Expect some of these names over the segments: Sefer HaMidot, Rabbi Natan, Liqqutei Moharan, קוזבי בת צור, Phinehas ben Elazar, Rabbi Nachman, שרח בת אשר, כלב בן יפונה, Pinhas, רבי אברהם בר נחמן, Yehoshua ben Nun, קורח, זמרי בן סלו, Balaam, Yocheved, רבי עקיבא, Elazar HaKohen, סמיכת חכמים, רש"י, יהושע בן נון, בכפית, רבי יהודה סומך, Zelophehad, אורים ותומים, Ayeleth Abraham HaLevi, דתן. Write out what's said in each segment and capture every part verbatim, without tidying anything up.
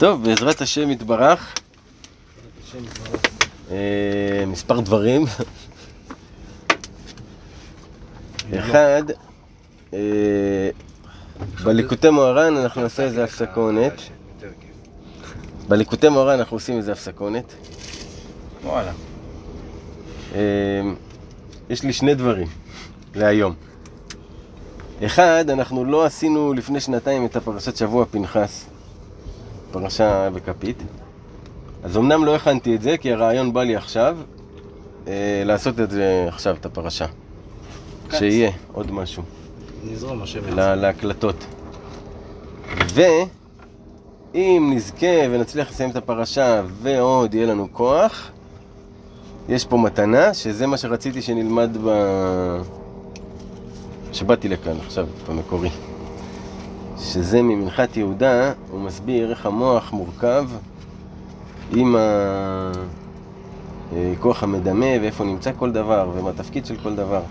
טוב, בעזרת השם יתברך, מספר דברים. אחד, בליקוטי מוהר"ן אנחנו עושים איזה הפסקונת. בליקוטי מוהר"ן אנחנו עושים איזה הפסקונת. וואלה. יש לי שני דברים להיום. אחד, אנחנו לא עשינו לפני שנתיים את הפרשת שבוע פנחס, פרשה בכפית. אז אמנם לא הכנתי את זה, כי הרעיון בא לי עכשיו אה, לעשות את זה עכשיו, את הפרשה. קצ. שיהיה עוד משהו. נזרום השם. לה, להקלטות. ואם נזכה ונצליח לסיים את הפרשה ועוד יהיה לנו כוח, יש פה מתנה, שזה מה שרציתי שנלמד ב... שבאתי לכאן עכשיו, במקורי. שזה ממנחת יהודה, הוא מסביר איך המוח מורכב עם הכוח המדמה ואיפה נמצא כל דבר ומה התפקיד של כל דבר.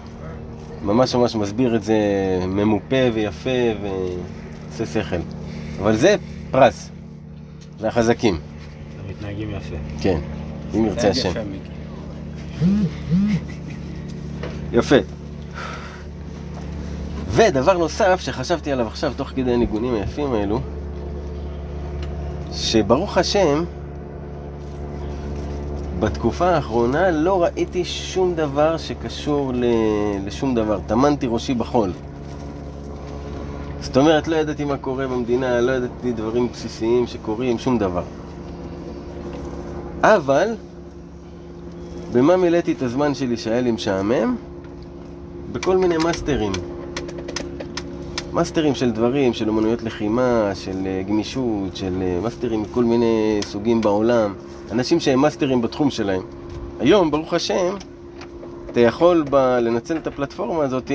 ממש ממש מסביר את זה ממופה ויפה ועושה שכל. אבל זה פרס לחזקים. אתם מתנהגים יפה. כן, אם ירצה השם. יפה. ודבר נוסף שחשבתי עליו עכשיו תוך כדי הניגונים היפים האלו, שברוך השם בתקופה האחרונה לא ראיתי שום דבר שקשור ל... לשום דבר. טמנתי ראשי בחול. זאת אומרת, לא ידעתי מה קורה במדינה, לא ידעתי דברים בסיסיים שקורים, שום דבר. אבל במה מילאתי את הזמן שלי שהיה לי משעמם? בכל מיני מאסטרים. מאסטרים של דברים, של אמנויות לחימה, של גמישות, של מאסטרים מכל מיני סוגים בעולם. אנשים שהם מאסטרים בתחום שלהם. היום, ברוך השם, אתה יכול ב... לנצל את הפלטפורמה הזאת,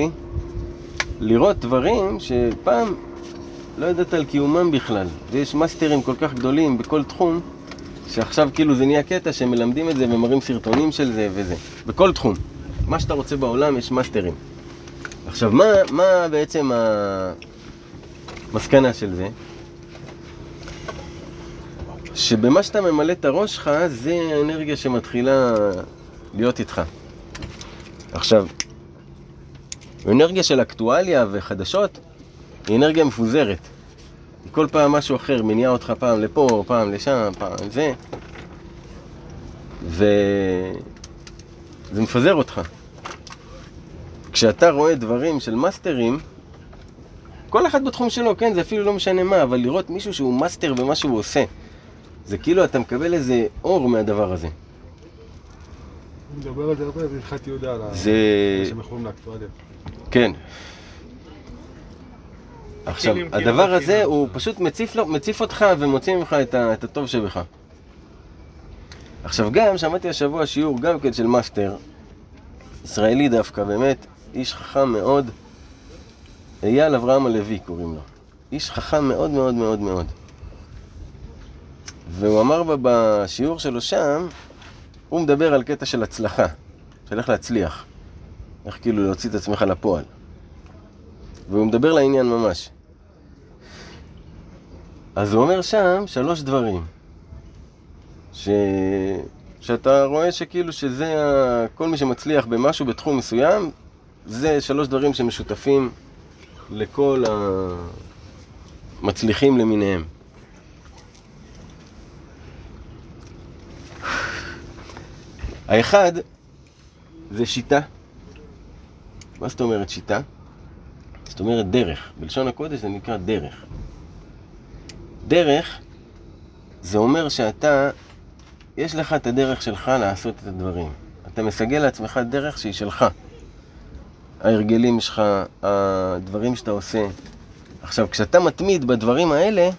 לראות דברים שפעם לא ידעת על קיומם בכלל. ויש מאסטרים כל כך גדולים בכל תחום, שעכשיו כאילו זה נהיה קטע שמלמדים את זה ומראים סרטונים של זה וזה. בכל תחום. מה שאתה רוצה בעולם יש מאסטרים. עכשיו, מה, מה בעצם המסקנה של זה? שבמה שאתה ממלא את הראש שלך, זה האנרגיה שמתחילה להיות איתך. עכשיו, האנרגיה של אקטואליה וחדשות היא אנרגיה מפוזרת. כל פעם משהו אחר מניע אותך, פעם לפה, פעם לשם, פעם זה. וזה מפזר אותך. כשאתה רואה דברים של מאסטרים, כל אחד בתחום שלו, כן, זה אפילו לא משנה מה, אבל לראות מישהו שהוא מאסטר במה שהוא עושה, זה כאילו אתה מקבל איזה אור מהדבר הזה. אני מדבר על זה הרבה, זה הלכת יהודה על זה... מה שמכורים לאקטואליה. כן. עכשיו, הדבר הזה הוא פשוט מציף, לו, מציף אותך ומוציא ממך את, ה, את הטוב שבך. עכשיו גם, שמעתי השבוע שיעור גם כן של מאסטר, ישראלי דווקא, באמת, איש חכם מאוד, אייל אברהם הלוי קוראים לו. איש חכם מאוד מאוד מאוד מאוד. והוא אמר בה בשיעור שלו שם, הוא מדבר על קטע של הצלחה, של איך להצליח, איך כאילו להוציא את עצמך לפועל. והוא מדבר לעניין ממש. אז הוא אומר שם שלוש דברים, ש... שאתה רואה שכאילו שזה כל מי שמצליח במשהו בתחום מסוים, זה שלוש דברים שמשותפים לכל המצליחים למיניהם. האחד זה שיטה. מה זאת אומרת שיטה? זאת אומרת דרך. בלשון הקודש זה נקרא דרך. דרך זה אומר שאתה, יש לך את הדרך שלך לעשות את הדברים. אתה מסגל לעצמך דרך שהיא שלך. ההרגלים שלך, הדברים שאתה עושה. עכשיו, כשאתה מתמיד בדברים האלה,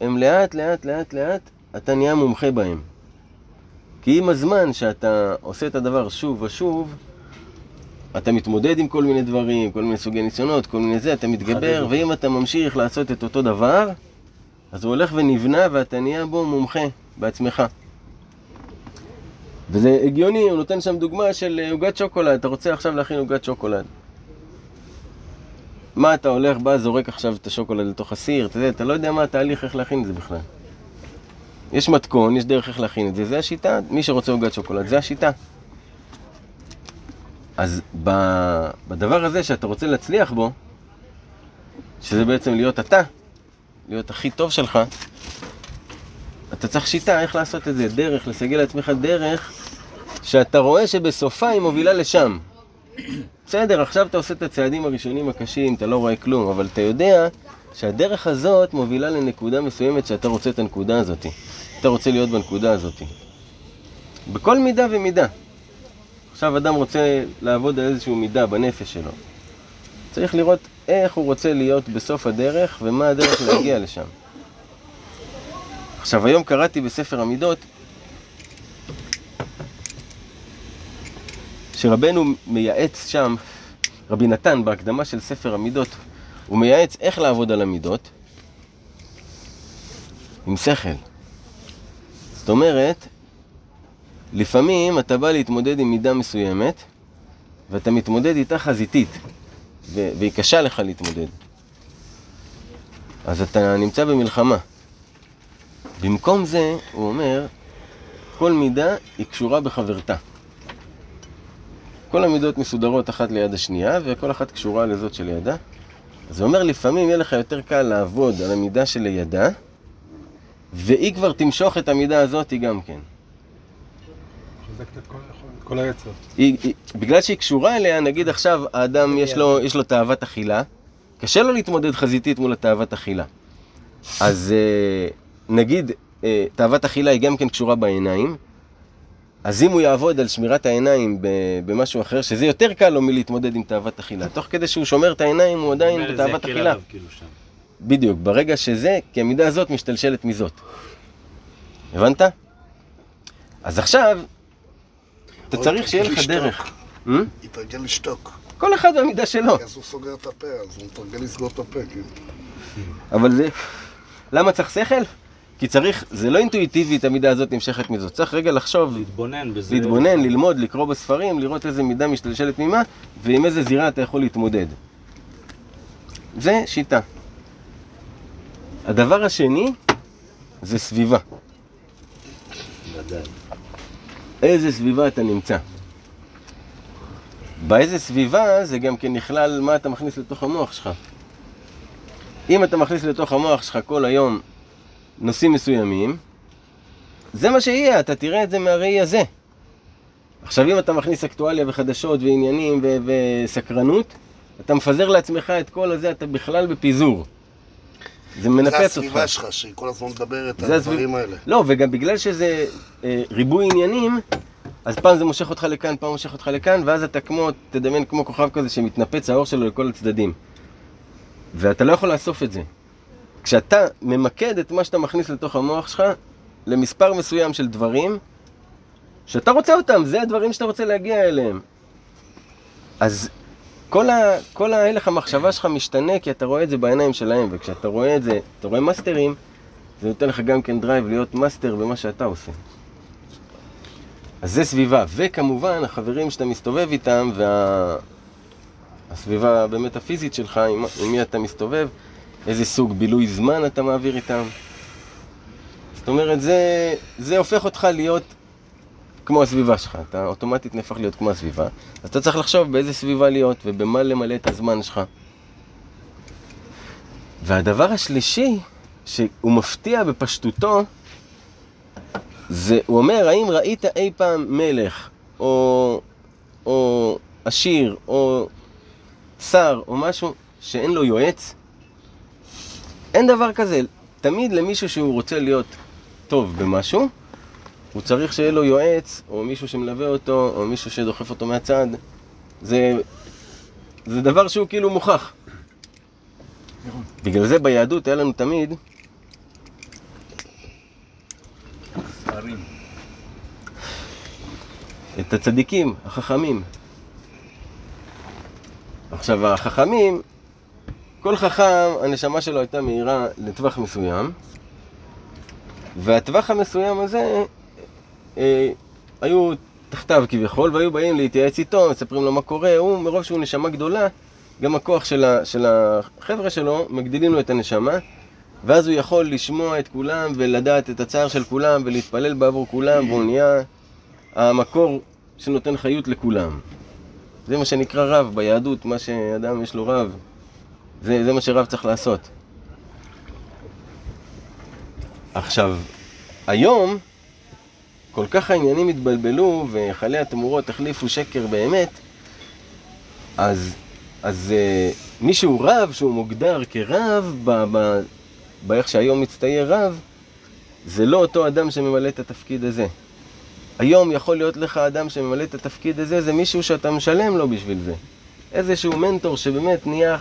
הם לאט לאט לאט לאט, אתה נהיה מומחה בהם. כי עם הזמן שאתה עושה את הדבר שוב ושוב, אתה מתמודד עם כל מיני דברים, כל מיני סוגי ניסיונות, כל מיני זה, אתה מתגבר, ואם אתה ממשיך לעשות את אותו דבר, אז הוא הולך ונבנה ואתה נהיה בו מומחה בעצמך. וזה הגיוני, הוא נותן שם דוגמה של עוגת שוקולד, אתה רוצה עכשיו להכין עוגת שוקולד. מה אתה הולך, בא, זורק עכשיו את השוקולד לתוך הסיר, אתה, אתה לא יודע מה התהליך, איך להכין את זה בכלל. יש מתכון, יש דרך איך להכין את זה, זה השיטה, מי שרוצה עוגת שוקולד, זה השיטה. אז בדבר הזה שאתה רוצה להצליח בו, שזה בעצם להיות אתה, להיות הכי טוב שלך, אתה צריך שיטה איך לעשות את זה, דרך, לסגל לעצמך דרך, שאתה רואה שבסופה היא מובילה לשם. בסדר, עכשיו אתה עושה את הצעדים הראשונים הקשים, אתה לא רואה כלום, אבל אתה יודע שהדרך הזאת מובילה לנקודה מסוימת שאתה רוצה את הנקודה הזאת. אתה רוצה להיות בנקודה הזאת. בכל מידה ומידה. עכשיו אדם רוצה לעבוד על איזשהו מידה בנפש שלו. צריך לראות איך הוא רוצה להיות בסוף הדרך ומה הדרך להגיע לשם. עכשיו היום קראתי בספר המידות שרבנו מייעץ שם, רבי נתן בהקדמה של ספר המידות, הוא מייעץ איך לעבוד על המידות עם שכל. זאת אומרת, לפעמים אתה בא להתמודד עם מידה מסוימת ואתה מתמודד איתה חזיתית והיא קשה לך להתמודד. אז אתה נמצא במלחמה. במקום זה, הוא אומר, כל מידה היא קשורה בחברתה. כל המידות מסודרות אחת ליד השנייה וכל אחת קשורה לזאת שלידה. זה אומר לפעמים יהיה לך יותר קל לעבוד על המידה שלידה והיא כבר תמשוך את המידה הזאת גם כן. שזקת את כל, כל היצר. היא, היא, בגלל שהיא קשורה אליה, נגיד עכשיו האדם יש לו, יש לו תאוות אכילה, קשה לו להתמודד חזיתית מול התאוות אכילה. אז נגיד תאוות אכילה היא גם כן קשורה בעיניים, אז אם הוא יעבוד על שמירת העיניים במשהו אחר, שזה יותר קל לו מלהתמודד עם תאוות אכילה. תוך כדי שהוא שומר את העיניים, הוא עדיין בתאוות אכילה. בדיוק, ברגע שזה, כי המידה הזאת משתלשלת מזאת. הבנת? אז עכשיו, אתה צריך שיהיה לך דרך. יתרגל לשתוק. כל אחד במידה שלו. אז הוא סוגר את הפה, אז הוא מתרגל לסגור את הפה. אבל זה... למה צריך שכל? כי צריך, זה לא אינטואיטיבית, המידה הזאת נמשכת מזאת. צריך רגע לחשוב, להתבונן בזה. להתבונן, ללמוד, לקרוא בספרים, לראות איזה מידה משתלשלת ממה, ועם איזה זירה אתה יכול להתמודד. זה שיטה. הדבר השני, זה סביבה. איזה סביבה אתה נמצא. באיזה סביבה זה גם כן נכלל מה אתה מכניס לתוך המוח שלך. אם אתה מכניס לתוך המוח שלך כל היום, נושאים מסוימים, זה מה שיהיה, אתה תראה את זה מהראי הזה. עכשיו אם אתה מכניס אקטואליה וחדשות ועניינים ו- וסקרנות, אתה מפזר לעצמך את כל הזה, אתה בכלל בפיזור. זה מנפץ אותך. זה הסביבה שלך שהיא כל הזמן מדברת על הדברים האלה. לא, וגם בגלל שזה אה, ריבוי עניינים, אז פעם זה מושך אותך לכאן, פעם מושך אותך לכאן, ואז אתה כמו, תדמיין כמו כוכב כזה שמתנפץ האור שלו לכל הצדדים. ואתה לא יכול לאסוף את זה. כשאתה ממקד את מה שאתה מכניס לתוך המוח שלך, למספר מסוים של דברים, שאתה רוצה אותם, זה הדברים שאתה רוצה להגיע אליהם. אז כל, ה, כל ההלך המחשבה שלך משתנה, כי אתה רואה את זה בעיניים שלהם, וכשאתה רואה את זה, אתה רואה מאסטרים, זה נותן לך גם כן דרייב להיות מאסטר במה שאתה עושה. אז זה סביבה, וכמובן החברים שאתה מסתובב איתם, והסביבה באמת הפיזית שלך, עם, עם מי אתה מסתובב, איזה סוג בילוי זמן אתה מעביר איתם. זאת אומרת, זה, זה הופך אותך להיות כמו הסביבה שלך. אתה אוטומטית נהפך להיות כמו הסביבה. אז אתה צריך לחשוב באיזה סביבה להיות ובמה למלא את הזמן שלך. והדבר השלישי, שהוא מפתיע בפשטותו, זה, הוא אומר, האם ראית אי פעם מלך, או, או עשיר, או שר, או משהו שאין לו יועץ? אין דבר כזה, תמיד למישהו שהוא רוצה להיות טוב במשהו, הוא צריך שיהיה לו יועץ, או מישהו שמלווה אותו, או מישהו שדוחף אותו מהצד. זה, זה דבר שהוא כאילו מוכח. בגלל זה ביהדות היה לנו תמיד... סערים. את הצדיקים, החכמים. עכשיו, החכמים... כל חכם, הנשמה שלו הייתה מהירה לטווח מסוים, והטווח המסוים הזה אה, היו תחתיו כביכול, והיו באים להתייעץ איתו, מספרים לו מה קורה. הוא מרוב שהוא נשמה גדולה, גם הכוח של, ה, של החבר'ה שלו מגדילים לו את הנשמה, ואז הוא יכול לשמוע את כולם ולדעת את הצער של כולם ולהתפלל בעבור כולם, והוא נהיה המקור שנותן חיות לכולם. זה מה שנקרא רב ביהדות, מה שאדם יש לו רב, זה, זה מה שרב צריך לעשות. עכשיו, היום כל כך העניינים התבלבלו וחלי התמורות החליפו שקר באמת, אז, אז מישהו רב שהוא מוגדר כרב, ב, ב, באיך שהיום מצטייר רב, זה לא אותו אדם שממלא את התפקיד הזה. היום יכול להיות לך אדם שממלא את התפקיד הזה, זה מישהו שאתה משלם לו בשביל זה. איזשהו מנטור שבאמת נהיה,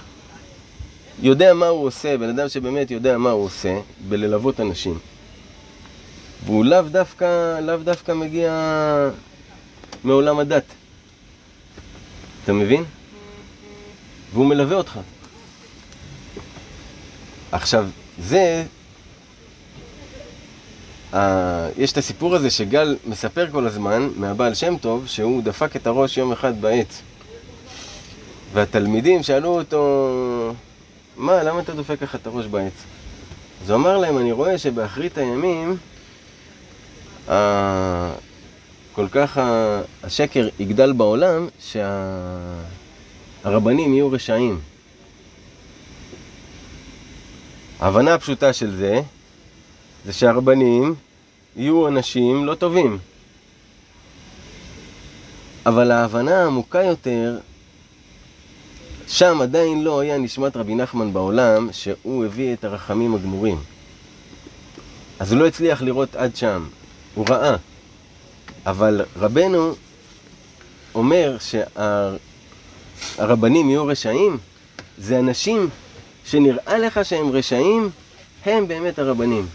יודע מה הוא עושה, בן אדם שבאמת יודע מה הוא עושה, בללוות אנשים. והוא לאו דווקא, לאו דווקא מגיע מעולם הדת. אתה מבין? והוא מלווה אותך. עכשיו, זה... Uh, יש את הסיפור הזה שגל מספר כל הזמן מהבעל שם טוב, שהוא דפק את הראש יום אחד בעץ, והתלמידים שאלו אותו, מה, למה אתה דופק ככה את הראש בעץ? אז הוא אמר להם, אני רואה שבאחרית הימים uh, כל כך uh, השקר יגדל בעולם שהרבנים שה... יהיו רשעים. ההבנה הפשוטה של זה זה שהרבנים יהיו אנשים לא טובים. אבל ההבנה העמוקה יותר, שם עדיין לא היה נשמת רבי נחמן בעולם, שהוא הביא את הרחמים הגמורים. אז הוא לא הצליח לראות עד שם, הוא ראה. אבל רבנו אומר שהרבנים יהיו רשעים, זה אנשים שנראה לך שהם רשעים, הם באמת הרבנים.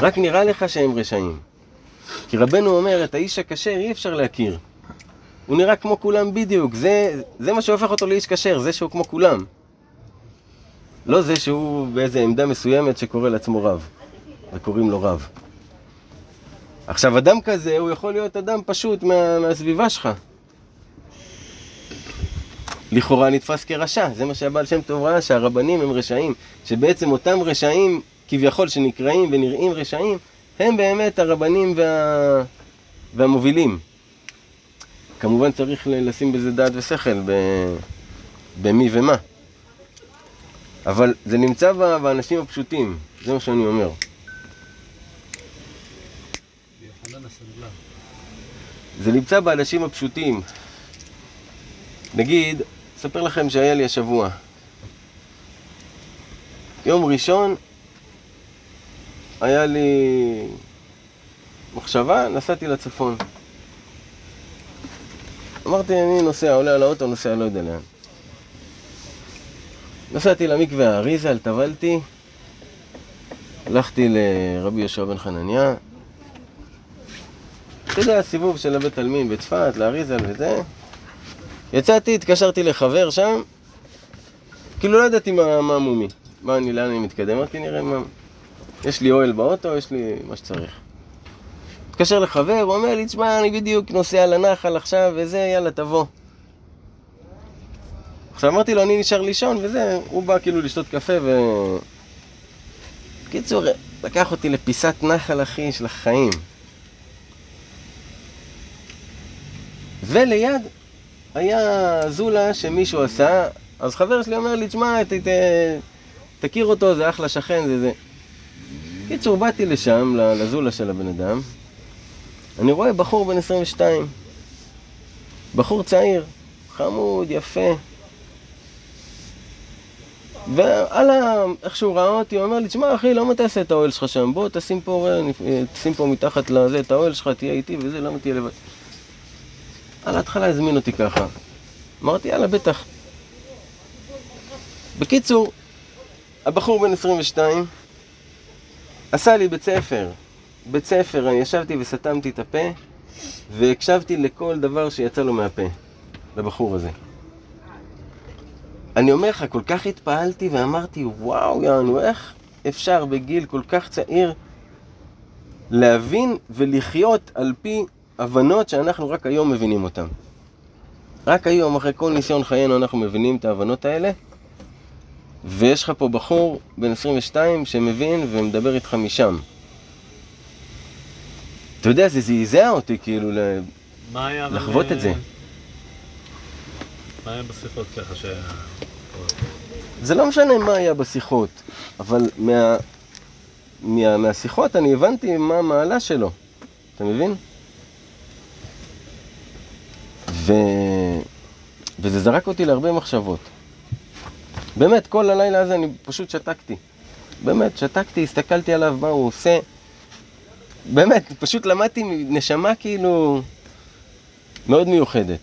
רק נראה לך שהם רשעים. כי רבנו אומר, את האיש הקשר אי אפשר להכיר. הוא נראה כמו כולם בדיוק. זה, זה מה שהופך אותו לאיש קשר, זה שהוא כמו כולם. לא זה שהוא באיזו עמדה מסוימת שקורא לעצמו רב. וקוראים לו רב. עכשיו, אדם כזה, הוא יכול להיות אדם פשוט מה, מהסביבה שלך. לכאורה נתפס כרשע. זה מה שהבעל שם טוב ראה, שהרבנים הם רשעים. שבעצם אותם רשעים... כביכול שנקראים ונראים רשעים, הם באמת הרבנים וה... והמובילים. כמובן צריך לשים בזה דעת ושכל, ב... במי ומה. אבל זה נמצא באנשים הפשוטים, זה מה שאני אומר. זה נמצא באנשים הפשוטים. נגיד, אספר לכם שהיה לי השבוע. יום ראשון, היה לי מחשבה, נסעתי לצפון. אמרתי, אני נוסע, עולה על האוטו, נוסע, לא יודע לאן. נסעתי למקווה האריזל, טבלתי, הלכתי לרבי יהושע בן חנניה. אתה יודע, הסיבוב של הבית עלמין בצפת, לאריזל וזה. יצאתי, התקשרתי לחבר שם, כאילו לא ידעתי מה, מה מומי, מה אני, לאן אני מתקדם, אמרתי, נראה מה... יש לי אוהל באוטו, יש לי מה שצריך. מתקשר לחבר, הוא אומר לי, תשמע, אני בדיוק נוסע לנחל עכשיו וזה, יאללה, תבוא. עכשיו אמרתי לו, אני נשאר לישון וזה, הוא בא כאילו לשתות קפה ו... קיצור, לקח אותי לפיסת נחל, אחי, של החיים. וליד היה זולה שמישהו עשה, אז חבר שלי אומר לי, תשמע, ת... ת... תכיר אותו, זה אחלה שכן, זה זה. קיצור, באתי לשם, לזולה של הבן אדם, אני רואה בחור בן עשרים ושתיים, בחור צעיר, חמוד, יפה, ועלה, איך שהוא ראה אותי, הוא אומר לי, תשמע אחי, למה תעשה את האוהל שלך שם? בוא, תשים פה, תשים פה מתחת לזה, את האוהל שלך, תהיה איתי וזה, למה תהיה לבד? על ההתחלה הזמין אותי ככה, אמרתי, יאללה, בטח. בקיצור, הבחור בן עשרים ושתיים, עשה לי בית ספר, בית ספר, אני ישבתי וסתמתי את הפה והקשבתי לכל דבר שיצא לו מהפה, לבחור הזה. אני אומר לך, כל כך התפעלתי ואמרתי, וואו, יענו, איך אפשר בגיל כל כך צעיר להבין ולחיות על פי הבנות שאנחנו רק היום מבינים אותן. רק היום, אחרי כל ניסיון חיינו, אנחנו מבינים את ההבנות האלה, ויש לך פה בחור בן עשרים ושתיים שמבין ומדבר איתך משם. אתה יודע, זה זעזע אותי כאילו לחוות את זה. מה היה בשיחות ככה ש... זה לא משנה מה היה בשיחות, אבל מה... מה... מהשיחות אני הבנתי מה המעלה שלו, אתה מבין? ו... וזה זרק אותי להרבה מחשבות. באמת, כל הלילה הזה אני פשוט שתקתי. באמת, שתקתי, הסתכלתי עליו מה הוא עושה. באמת, פשוט למדתי נשמה כאילו מאוד מיוחדת.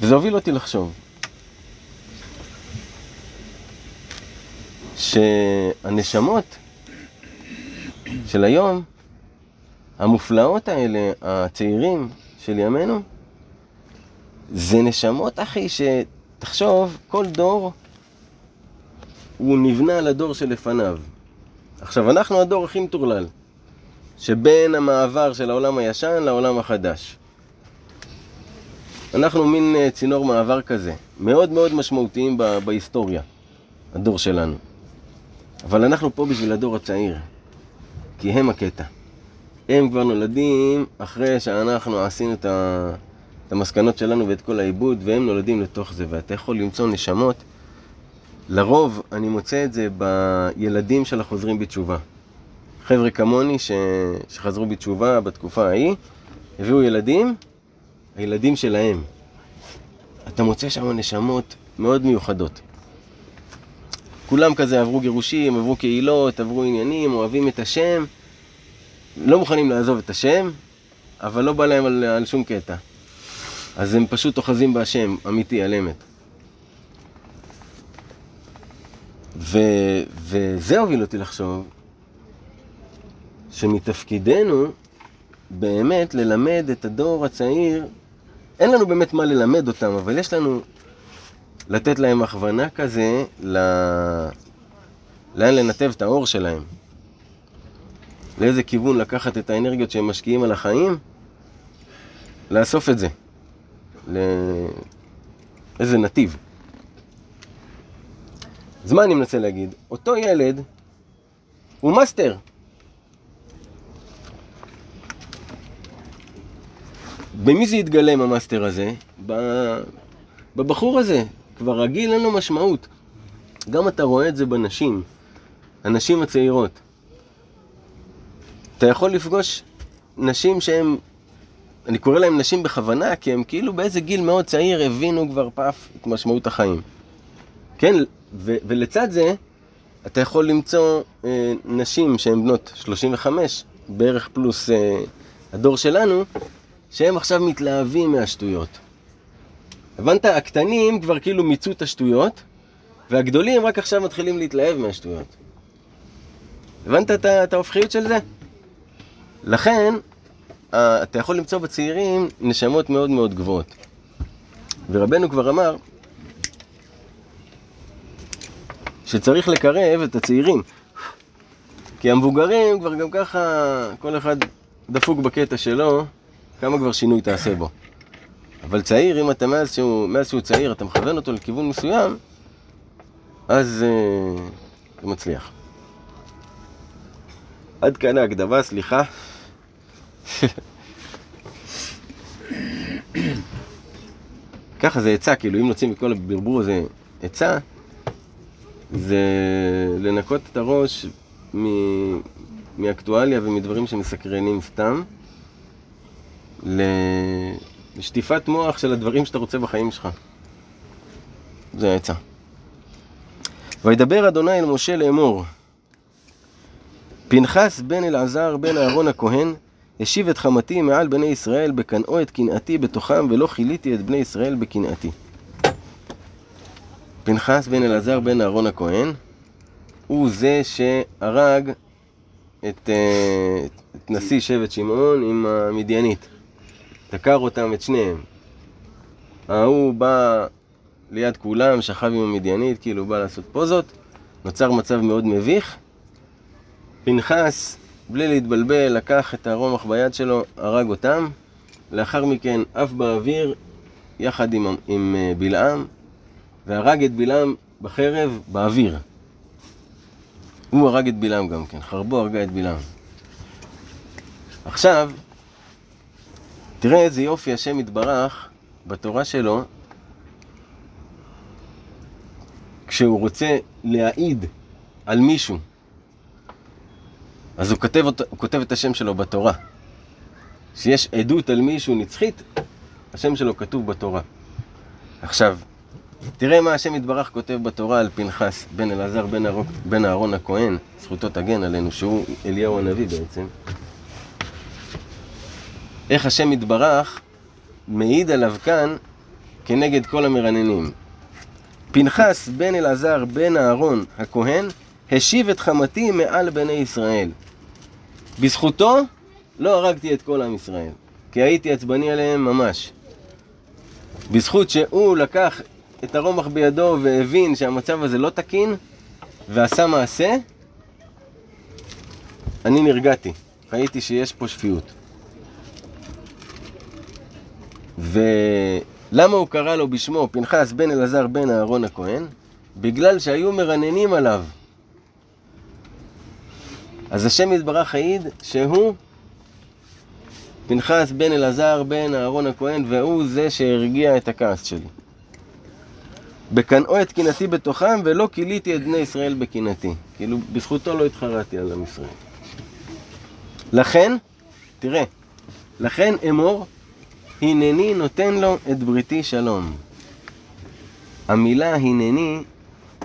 וזה הוביל אותי לחשוב שהנשמות של היום, המופלאות האלה, הצעירים של ימינו, זה נשמות, אחי, שתחשוב, כל דור הוא נבנה על הדור שלפניו. עכשיו, אנחנו הדור הכי מטורלל, שבין המעבר של העולם הישן לעולם החדש. אנחנו מין צינור מעבר כזה, מאוד מאוד משמעותיים ב- בהיסטוריה, הדור שלנו. אבל אנחנו פה בשביל הדור הצעיר, כי הם הקטע. הם כבר נולדים אחרי שאנחנו עשינו את, ה- את המסקנות שלנו ואת כל העיבוד, והם נולדים לתוך זה, ואתה יכול למצוא נשמות. לרוב אני מוצא את זה בילדים של החוזרים בתשובה. חבר'ה כמוני ש- שחזרו בתשובה בתקופה ההיא, הביאו ילדים, הילדים שלהם. אתה מוצא שם נשמות מאוד מיוחדות. כולם כזה עברו גירושים, עברו קהילות, עברו עניינים, אוהבים את השם. לא מוכנים לעזוב את השם, אבל לא בא להם על, על שום קטע. אז הם פשוט אוחזים בהשם, אמיתי, על אמת. ו, וזה הוביל אותי לחשוב שמתפקידנו באמת ללמד את הדור הצעיר. אין לנו באמת מה ללמד אותם, אבל יש לנו לתת להם הכוונה כזה, ל... לאן לנתב את האור שלהם. לאיזה כיוון לקחת את האנרגיות שהם משקיעים על החיים, לאסוף את זה. לאיזה נתיב. אז מה אני מנסה להגיד? אותו ילד הוא מאסטר. במי זה יתגלם המאסטר הזה? בבחור הזה. כבר רגיל, אין לו משמעות. גם אתה רואה את זה בנשים, הנשים הצעירות. אתה יכול לפגוש נשים שהן, אני קורא להן נשים בכוונה, כי הן כאילו באיזה גיל מאוד צעיר הבינו כבר פעף את משמעות החיים. כן, ו- ולצד זה, אתה יכול למצוא אה, נשים שהן בנות שלושים וחמש, בערך פלוס אה, הדור שלנו, שהם עכשיו מתלהבים מהשטויות. הבנת? הקטנים כבר כאילו מיצו את השטויות, והגדולים רק עכשיו מתחילים להתלהב מהשטויות. הבנת את, את ההופכיות של זה? לכן, אתה יכול למצוא בצעירים נשמות מאוד מאוד גבוהות. ורבנו כבר אמר שצריך לקרב את הצעירים. כי המבוגרים כבר גם ככה, כל אחד דפוק בקטע שלו, כמה כבר שינוי תעשה בו. אבל צעיר, אם אתה מאז שהוא, מאז שהוא צעיר, אתה מכוון אותו לכיוון מסוים, אז אה, זה מצליח. עד כאן ההקדמה, סליחה. ככה זה עצה, כאילו אם נוצאים מכל הברבור הזה עצה, זה לנקות את הראש מ... מאקטואליה ומדברים שמסקרנים סתם, לשטיפת מוח של הדברים שאתה רוצה בחיים שלך. זה העצה. וידבר אדוני אל משה לאמור, פנחס בן אלעזר בן אהרון הכהן השיב את חמתי מעל בני ישראל בקנאו את קנאתי בתוכם, ולא חיליתי את בני ישראל בקנאתי. פנחס בן אלעזר בן אהרון הכהן הוא זה שהרג את, את נשיא שבט שמעון עם המדיינית. תקר אותם, את שניהם. ההוא בא ליד כולם, שכב עם המדיינית, כאילו בא לעשות פוזות. נוצר מצב מאוד מביך. פנחס, בלי להתבלבל, לקח את הרומח ביד שלו, הרג אותם. לאחר מכן, אף באוויר, יחד עם, עם בלעם, והרג את בלעם בחרב באוויר. הוא הרג את בלעם גם כן, חרבו הרגה את בלעם. עכשיו, תראה איזה יופי השם יתברך בתורה שלו, כשהוא רוצה להעיד על מישהו, אז הוא כותב, הוא כותב את השם שלו בתורה. שיש עדות על מישהו נצחית, השם שלו כתוב בתורה. עכשיו, תראה מה השם יתברך כותב בתורה על פנחס בן אלעזר בן, הרוק, בן אהרון הכהן, זכותו תגן עלינו, שהוא אליהו הנביא בעצם. איך השם יתברך מעיד עליו כאן כנגד כל המרננים. פנחס בן אלעזר בן אהרון הכהן השיב את חמתי מעל בני ישראל. בזכותו לא הרגתי את כל עם ישראל, כי הייתי עצבני עליהם ממש. בזכות שהוא לקח את הרומח בידו והבין שהמצב הזה לא תקין, ועשה מעשה, אני נרגעתי, ראיתי שיש פה שפיות. ולמה הוא קרא לו בשמו פנחס בן אלעזר בן אהרון הכהן? בגלל שהיו מרננים עליו. אז השם יתברך העיד שהוא פנחס בן אלעזר בן אהרון הכהן, והוא זה שהרגיע את הכעס שלי. בקנאו את קינתי בתוכם ולא קיליתי את בני ישראל בקינתי. כאילו בזכותו לא התחרתי על עם ישראל. לכן, תראה, לכן אמור, הנני נותן לו את בריתי שלום. המילה הנני,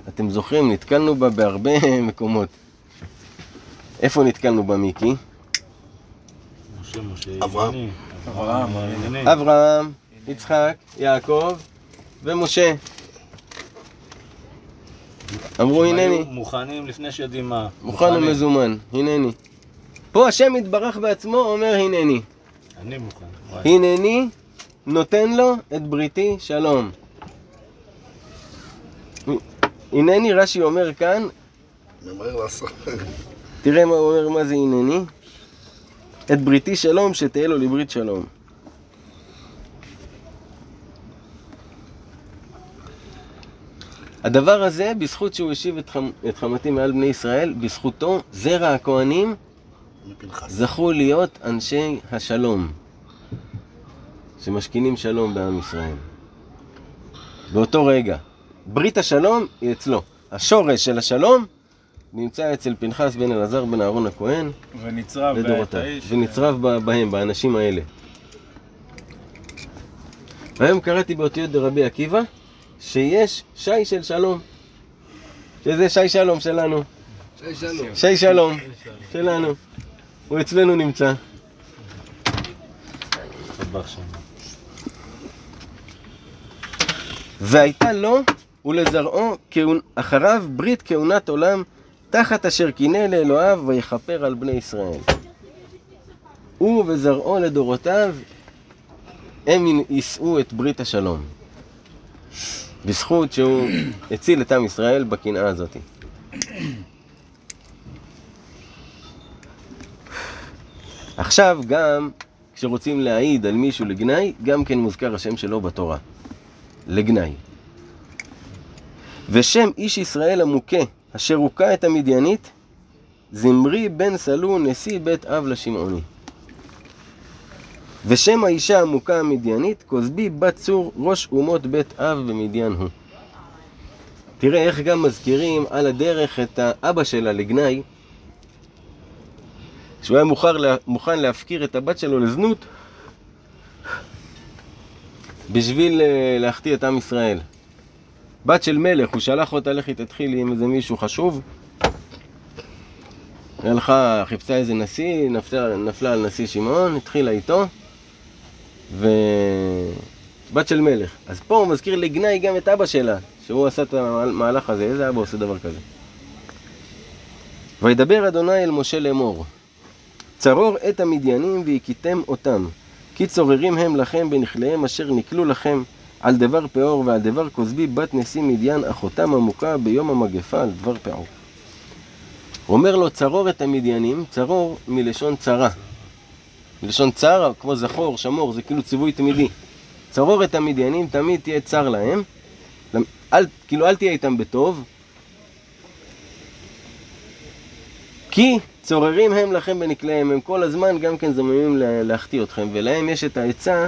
אתם זוכרים, נתקלנו בה בהרבה מקומות. איפה נתקלנו בה, מיקי? אברהם, אברהם, יצחק, יעקב ומשה. אמרו הנני. מוכנים לפני שיודעים מה. מוכן ומזומן, הנני. פה השם יתברך בעצמו אומר הנני. אני מוכן. הנני נותן לו את בריתי שלום. הנני רש"י אומר כאן. תראה מה הוא אומר, מה זה הנני? את בריתי שלום שתהיה לו לברית שלום. הדבר הזה, בזכות שהוא השיב את, חמ... את חמתי מעל בני ישראל, בזכותו זרע הכהנים זכו להיות אנשי השלום, שמשכינים שלום בעם ישראל. באותו רגע, ברית השלום היא אצלו. השורש של השלום נמצא אצל פנחס בן אלעזר בן אהרון הכהן, ונצרב באיש, ונצרב בהם, באנשים האלה. היום קראתי באותיות דרבי עקיבא שיש שי של שלום, שזה שי שלום שלנו, שי שלום, שי שלום שלנו, הוא אצלנו נמצא. והייתה לו ולזרעו אחריו ברית כהונת עולם, תחת אשר קינא לאלוהיו ויכפר על בני ישראל. הוא וזרעו לדורותיו, הם יישאו את ברית השלום. בזכות שהוא הציל את עם ישראל בקנאה הזאת. עכשיו גם כשרוצים להעיד על מישהו לגנאי, גם כן מוזכר השם שלו בתורה. לגנאי. ושם איש ישראל המוכה, אשר הוקע את המדיינית, זמרי בן סלו נשיא בית אב לשמעוני. ושם האישה המוכה המדיינית, קוזבי בת צור ראש אומות בית אב במדיין הוא. תראה איך גם מזכירים על הדרך את האבא שלה לגנאי, שהוא היה מוכן, לה, מוכן להפקיר את הבת שלו לזנות בשביל להחטיא את עם ישראל. בת של מלך, הוא שלח אותה, לכי תתחילי עם איזה מישהו חשוב. הלכה, חיפשה איזה נשיא, נפלה, נפלה על נשיא שמעון, התחילה איתו. ובת של מלך. אז פה הוא מזכיר לגנאי גם את אבא שלה, שהוא עשה את המהלך הזה. איזה אבא עושה דבר כזה? וידבר אדוני אל משה לאמור, צרור את המדיינים והכיתם אותם, כי צוררים הם לכם בנכליהם אשר נקלו לכם, על דבר פאור ועל דבר כוזבי בת נשיא מדיין אחותם המוכה ביום המגפה על דבר פאור. אומר לו צרור את המדיינים, צרור מלשון צרה. מלשון צר, כמו זכור, שמור, זה כאילו ציווי תמידי. צרור את המדיינים, תמיד תהיה צר להם, אל, כאילו אל תהיה איתם בטוב, כי צוררים הם לכם בנקליהם, הם כל הזמן גם כן זוממים להחטיא אתכם, ולהם יש את העצה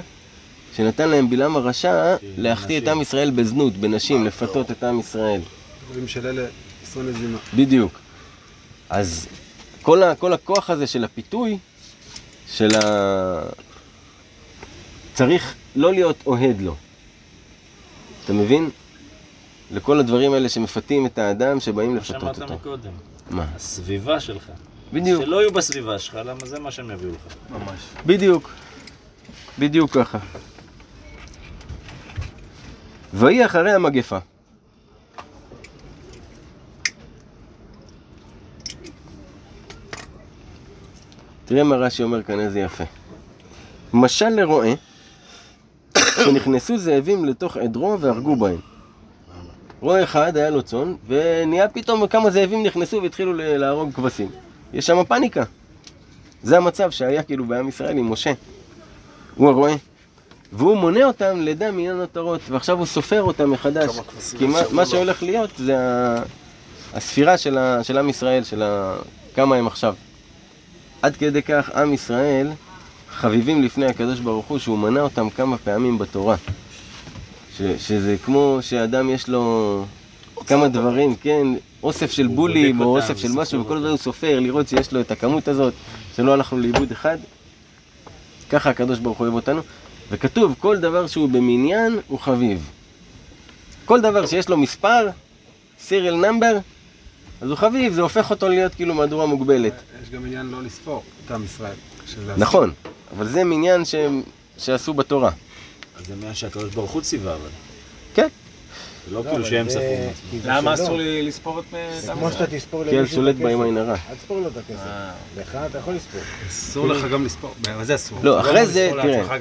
שנתן להם בלעם הרשע להחטיא את עם ישראל בזנות, בנשים, לפתות את עם ישראל. דברים של אלה ישראל לזימה. בדיוק. אז כל, ה, כל הכוח הזה של הפיתוי, של ה... צריך לא להיות אוהד לו. אתה מבין? לכל הדברים האלה שמפתים את האדם, שבאים לפתות אותו. מה שאמרת מקודם. מה? הסביבה שלך. בדיוק. שלא יהיו בסביבה שלך, למה זה מה שהם יביאו לך. ממש. בדיוק. בדיוק ככה. והיא אחרי המגפה. תראה מה רש"י אומר כאן, איזה יפה. משל לרועה, שנכנסו זאבים לתוך עדרו והרגו בהם. רועה אחד היה לו צאן, ונהיה פתאום כמה זאבים נכנסו והתחילו להרוג כבשים. יש שם פאניקה. זה המצב שהיה כאילו בעם ישראל עם משה. הוא הרועה. והוא מונה אותם לדם עניין נותרות, ועכשיו הוא סופר אותם מחדש. כי מה, מה שהולך להיות זה הספירה של, ה, של עם ישראל, של ה, כמה הם עכשיו. עד כדי כך עם ישראל חביבים לפני הקדוש ברוך הוא, שהוא מנה אותם כמה פעמים בתורה. ש, שזה כמו שאדם יש לו כמה דברים, כן, אוסף של בולים או אוסף של משהו, וכל דבר הוא סופר לראות שיש לו את הכמות הזאת, שלא הלכנו לאיבוד אחד. ככה הקדוש ברוך הוא אוהב אותנו. וכתוב, כל דבר שהוא במניין הוא חביב. כל דבר שיש לו מספר, serial number, אז הוא חביב, זה הופך אותו להיות כאילו מהדורה מוגבלת. יש גם עניין לא לספור את עם ישראל. נכון, אבל זה מניין שהם, שעשו בתורה. אז זה מניין שהקדוש ברוך הוא ציווה, אבל... כן. זה לא כאילו שהם ספרו. למה אסור לי לספור את... זה כמו שאתה תספור למישהו את הכסף. כן, שולט בהם העינרה. אל תספור לו את הכסף. לך אתה יכול לספור. אסור לך גם לספור. מה זה אסור? לא, אחרי זה, תראה.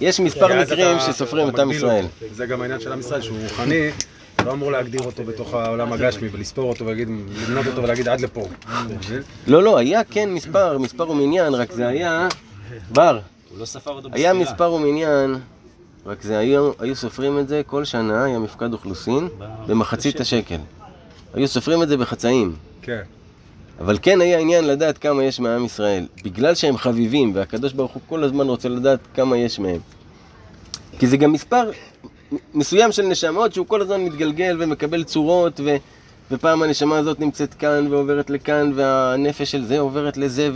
יש מספר מקרים שסופרים את עם ישראל. זה גם העניין של עם ישראל, שהוא רוחני. לא אמור להגדיר אותו בתוך העולם הגשמי ולספור אותו ולהגיד, לבנות אותו ולהגיד עד לפה. לא, לא, היה כן מספר, מספר ומניין, רק זה היה... בר. הוא לא ספר אותו בספירה. היה מספר ומניין, רק זה היו, היו סופרים את זה כל שנה, היה מפקד אוכלוסין, במחצית השקל. היו סופרים את זה בחצאים. כן. אבל כן היה עניין לדעת כמה יש מעם ישראל, בגלל שהם חביבים, והקדוש ברוך הוא כל הזמן רוצה לדעת כמה יש מהם. כי זה גם מספר... מסוים של נשמות שהוא כל הזמן מתגלגל ומקבל צורות ו... ופעם הנשמה הזאת נמצאת כאן ועוברת לכאן והנפש של זה עוברת לזה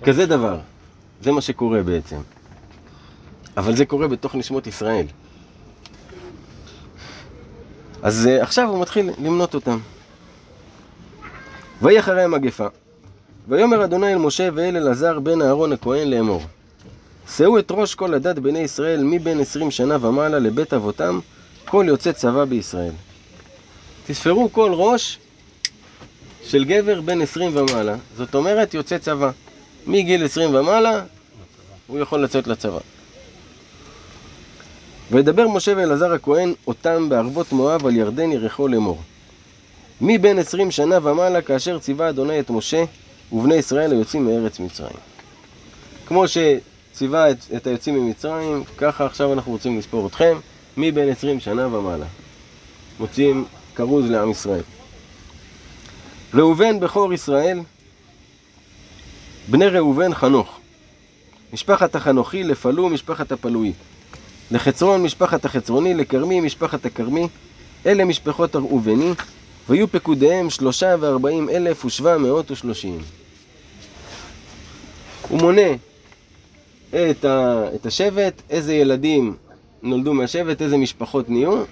וכזה דבר. זה מה שקורה בעצם. אבל זה קורה בתוך נשמות ישראל. אז עכשיו הוא מתחיל למנות אותם. ויהי אחרי המגפה. ויאמר אדוני אל משה ואל אלעזר בן אהרון הכהן לאמור. שאו את ראש כל הדת בני ישראל מבין עשרים שנה ומעלה לבית אבותם, כל יוצא צבא בישראל. תספרו כל ראש של גבר בין עשרים ומעלה, זאת אומרת יוצא צבא. מגיל עשרים ומעלה הוא יכול לצאת לצבא. וידבר משה ואלעזר הכהן אותם בערבות מואב על ירדן ירחו לאמור. מבין עשרים שנה ומעלה כאשר ציווה אדוני את משה ובני ישראל היוצאים מארץ מצרים. כמו ש... ציווה את, את היוצאים ממצרים, ככה עכשיו אנחנו רוצים לספור אתכם, מבין עשרים שנה ומעלה. מוצאים כרוז לעם ישראל. ראובן בכור ישראל, בני ראובן חנוך. משפחת החנוכי, לפלו משפחת הפלוי. לחצרון משפחת החצרוני, לקרמי משפחת הקרמי. אלה משפחות הראובני, והיו פקודיהם שלושה וארבעים אלף ושבע מאות ושלושים. הוא מונה את, ה, את השבט, איזה ילדים נולדו מהשבט, איזה משפחות נהיו,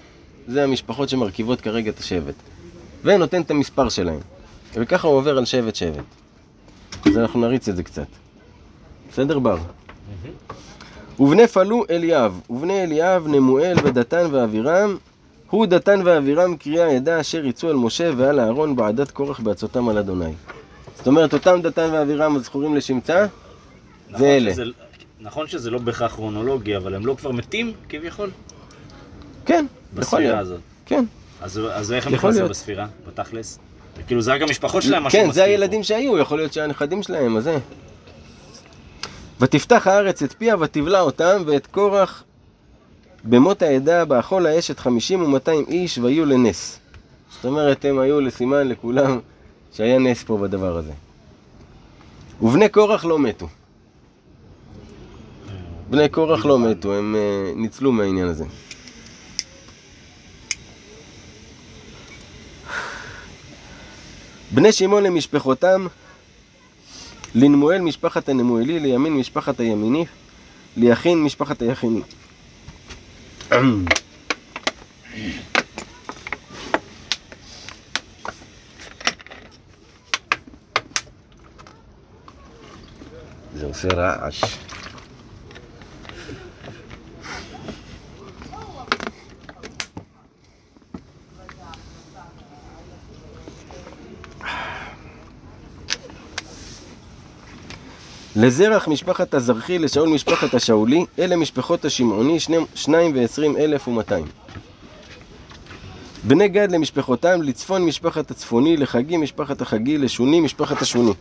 זה המשפחות שמרכיבות כרגע את השבט. ונותן את המספר שלהם. וככה הוא עובר על שבט שבט. אז אנחנו נריץ את זה קצת. בסדר בר? Mm-hmm. ובני פלו אליאב, ובני אליאב נמואל ודתן ואבירם, הוא דתן ואבירם קריאה ידע אשר יצאו אל משה ועל אהרון בעדת קורח בעצותם על אדוני. זאת אומרת, אותם דתן ואבירם הזכורים לשמצה, זה אלה. שזה... נכון שזה לא בהכרח כרונולוגי, אבל הם לא כבר מתים כביכול? כן, יכול להיות. בספירה הזאת? כן. אז, אז איך הם נכנסים בספירה, בתכלס? כאילו זה רק המשפחות שלהם, משהו מספיק. כן, זה הילדים שהיו, יכול להיות שהנכדים שלהם, אז זה. ותפתח הארץ את פיה ותבלע אותם ואת קורח במות העדה באכול האש את חמישים ומאתיים איש והיו לנס. זאת אומרת, הם היו לסימן לכולם שהיה נס פה בדבר הזה. ובני קורח לא מתו. בני קורח לא מתו, הם uh, ניצלו מהעניין הזה. בני שמעון למשפחותם, לנמואל משפחת הנמואלי, לימין משפחת הימיני, ליחין משפחת היחיני. זה עושה רעש. לזרח משפחת הזרחי, לשאול משפחת השאולי, אלה משפחות השמעוני, שניים ועשרים אלף ומאתיים. בני גד למשפחותם, לצפון משפחת הצפוני, לחגי משפחת החגי, לשוני משפחת השוני,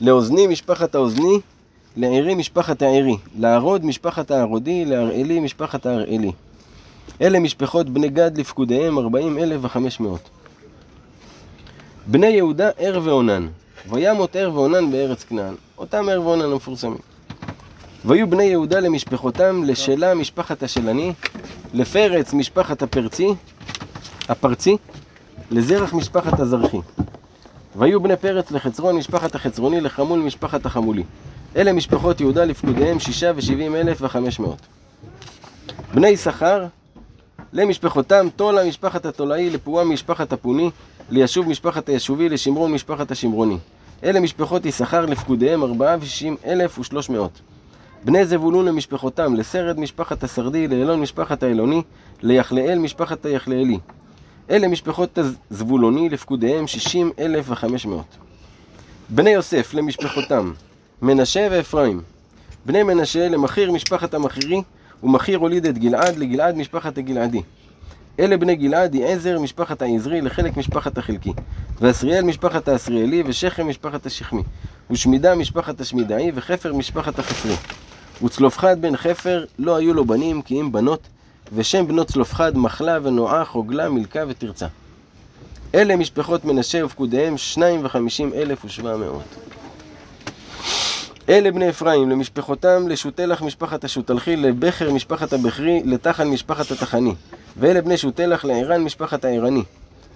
לאוזני משפחת האוזני, לעירי משפחת העירי, לערוד משפחת הערודי, להראלי משפחת ההראלי. אלה משפחות בני גד לפקודיהם, ארבעים אלף וחמש מאות. בני יהודה, ער ועונן, וימות ער ועונן בארץ כנען. אותם ער ועונן המפורסמים. והיו בני יהודה למשפחותם, לשלה משפחת השלני, לפרץ משפחת הפרצי, הפרצי, לזרח משפחת הזרחי. והיו בני פרץ לחצרון משפחת החצרוני, לחמול משפחת החמולי. אלה משפחות יהודה לפקודיהם, שישה ושבעים אלף וחמש מאות. בני שכר למשפחותם, תולה משפחת התולאי, לפועה משפחת הפוני, לישוב משפחת הישובי, לשמרון משפחת השמרוני. אלה משפחות יששכר לפקודיהם, ארבעה ושישים אלף ושלוש מאות. בני זבולון למשפחותם, לסרד משפחת הסרדי, לאלון משפחת האלוני, ליחלאל משפחת היחלאלי. אלה משפחות הזבולוני לפקודיהם, שישים אלף וחמש מאות. בני יוסף למשפחותם, מנשה ואפרים. בני מנשה למחיר משפחת המחירי, ומחיר הוליד את גלעד, לגלעד משפחת הגלעדי. אלה בני גלעד, יעזר משפחת העזרי, לחלק משפחת החלקי, ועשריאל משפחת העשריאלי, ושכם משפחת השכמי, ושמידה משפחת השמידאי, וחפר משפחת החפרי. וצלופחד בן חפר לא היו לו בנים כי אם בנות, ושם בנות צלופחד מחלה ונועה, חוגלה, מלכה ותרצה. אלה משפחות מנשה ופקודיהם, שניים וחמישים אלף ושבע מאות. אלה בני אפרים למשפחותם, לשותלח משפחת השותלחי, לבחר משפחת הבחרי, לתחן משפחת התחני. ואלה בני שותלח, לעירן משפחת העירני.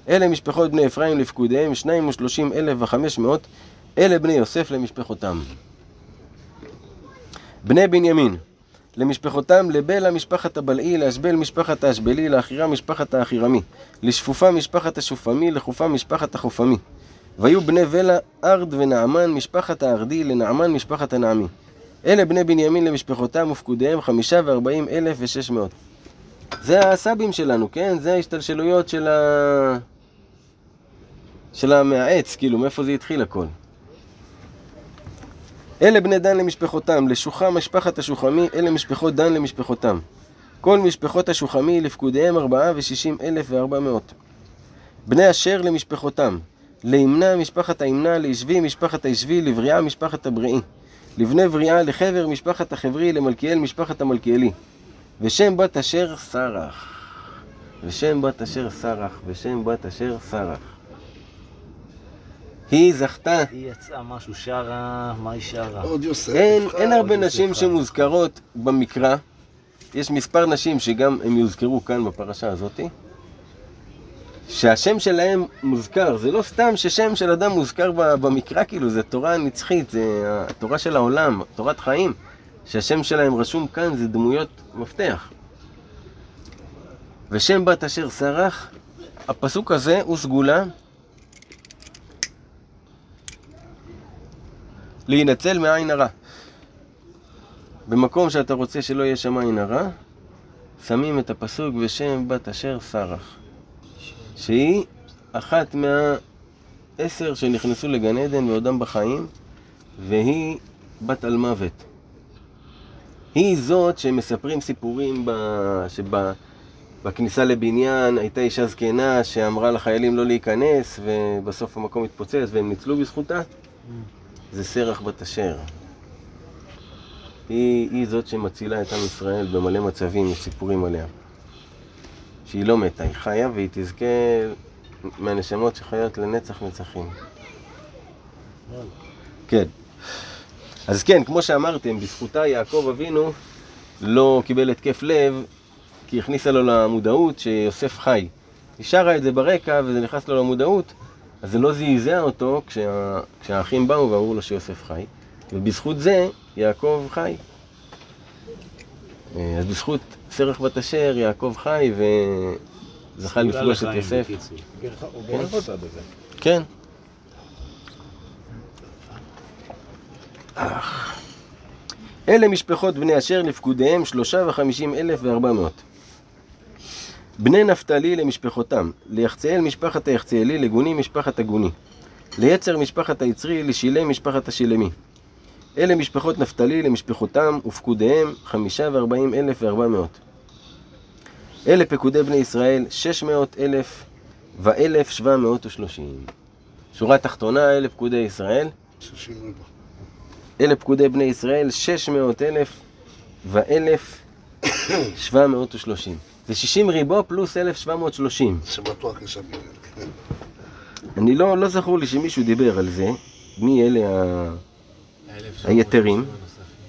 אלה משפחות בני אפרים לפקודיהם, שניים ושלושים אלף וחמש מאות. אלה בני יוסף למשפחותם. בני בנימין למשפחותם, לבלה משפחת הבלעי, להשבל משפחת האשבלי, לאחירה משפחת האחירמי, לשפופה משפחת השופמי, לחופה משפחת החופמי. והיו בני ולה, ארד ונעמן משפחת הארדי, לנעמן משפחת הנעמי. אלה בני בנימין למשפחותם ופקודיהם, חמישה וארבעים אלף ושש מאות. זה הסבים שלנו, כן? זה ההשתלשלויות של ה... של המעץ, כאילו, מאיפה זה התחיל הכל. אלה בני דן למשפחותם, לשוחה משפחת השוחמי, אלה משפחות דן למשפחותם. כל משפחות השוחמי לפקודיהם, ארבעה ושישים אלף וארבע מאות. בני אשר למשפחותם, לימנה משפחת הימנה, לישבי משפחת הישבי, לבריאה משפחת הבריאי, לבני בריאה, לחבר משפחת החברי, למלכיאל משפחת המלכיאלי. ושם בת אשר שרח, ושם בת אשר שרח, ושם בת אשר שרח. היא זכתה. היא יצאה משהו, שרה, מה היא שרה? עוד יוסף. אין, אין הרבה נשים שמוזכרות במקרא. יש מספר נשים שגם הם יוזכרו כאן בפרשה הזאת. שהשם שלהם מוזכר, זה לא סתם ששם של אדם מוזכר במקרא, כאילו, זה תורה נצחית, זה התורה של העולם, תורת חיים. שהשם שלהם רשום כאן זה דמויות מפתח. ושם בת אשר שרח, הפסוק הזה הוא סגולה להינצל מהעין הרע. במקום שאתה רוצה שלא יהיה שם עין הרע, שמים את הפסוק ושם בת אשר שרח, שהיא אחת מהעשר שנכנסו לגן עדן ועודם בחיים, והיא בת על מוות. היא זאת שמספרים סיפורים ב... שבכניסה לבניין הייתה אישה זקנה שאמרה לחיילים לא להיכנס, ובסוף המקום התפוצץ והם ניצלו בזכותה. זה שרח בת אשר. היא, היא זאת שמצילה את עם ישראל במלא מצבים, יש סיפורים עליה. שהיא לא מתה, היא חיה והיא תזכה מהנשמות שחיות לנצח נצחים. כן. אז כן, כמו שאמרתם, בזכותה יעקב אבינו לא קיבל התקף לב, כי הכניסה לו למודעות שיוסף חי. היא שרה את זה ברקע וזה נכנס לו למודעות, אז זה לא זעזע אותו כשה... כשהאחים באו ואמרו לו שיוסף חי. ובזכות זה יעקב חי. אז בזכות שרח בת אשר יעקב חי וזכה לפגוש את יוסף. הוא גרח אותה בזה. כן. אלה משפחות בני אשר לפקודיהם שלושה וחמישים אלף וארבע מאות. בני נפתלי למשפחותם, ליחצאל משפחת היחצאלי, לגוני משפחת הגוני, ליצר משפחת היצרי, לשילם משפחת השילמי. אלה משפחות נפתלי למשפחותם ופקודיהם חמישה וארבעים אלף וארבע מאות. אלה פקודי בני ישראל שש מאות אלף ואלף שבע מאות ושלושים. שורה תחתונה, אלה פקודי ישראל שלושים רבע. אלה פקודי בני ישראל שש מאות אלף ואלף שבע מאות ושלושים. זה שישים ריבו פלוס אלף שבע מאות ושלושים. שבטוח יש אמירה. אני לא, לא זכור לי שמישהו דיבר על זה. מי אלה ה... היתרים.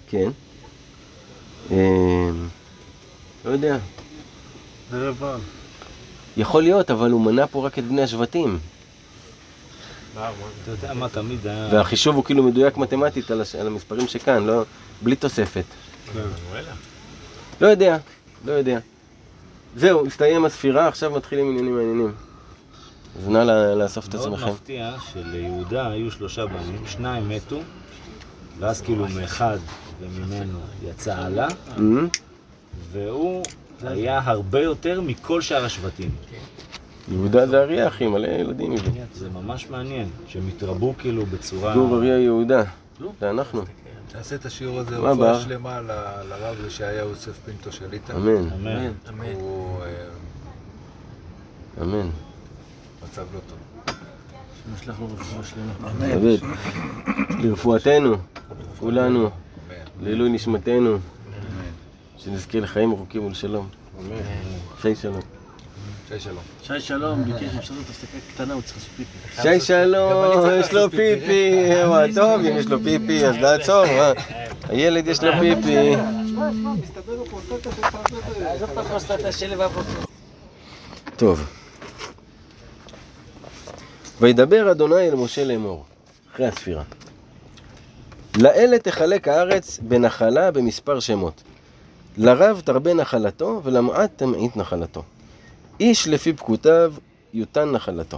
כן. לא יודע. זה רבן. יכול להיות, אבל הוא מנה פה רק את בני השבטים. אתה יודע מה תמיד היה... והחישוב הוא כאילו מדויק מתמטית על המספרים שכאן, לא... בלי תוספת. לא יודע, לא יודע. זהו, הסתיים הספירה, עכשיו מתחילים עניינים מעניינים. אז נא לאסוף את עצמכם. מאוד מפתיע שליהודה היו שלושה בנים, שניים מתו, ואז כאילו מאחד וממנו יצא עלה, והוא היה הרבה יותר מכל שאר השבטים. יהודה זה אריה, אחי, מלא ילדים. זה ממש מעניין, שהם התרבו כאילו בצורה... גור אריה יהודה, זה אנחנו. תעשה את השיעור הזה, רפואה שלמה לרב לשעיה יוסף פינטו שליטה. אמן. אמן. הוא... אמן. מצב לא טוב. שנשלח לו רפואה שלמה. אמן. לרפואתנו, כולנו, לעילוי נשמתנו. אמן. שנזכה לחיים ארוכים ולשלום. אמן. שי שלום. שי שלום. שי שלום, ביקש אפשרות להסתכל קטנה, הוא צריך לעשות פיפי. שי שלום, יש לו פיפי. טוב, אם יש לו פיפי, אז לעצור. הילד יש לו פיפי. טוב. וידבר אדוני אל משה לאמור, אחרי הספירה. לאלה תחלק הארץ בנחלה במספר שמות. לרב תרבה נחלתו ולמעט תמעיט נחלתו. איש לפי פקודיו יותן נחלתו.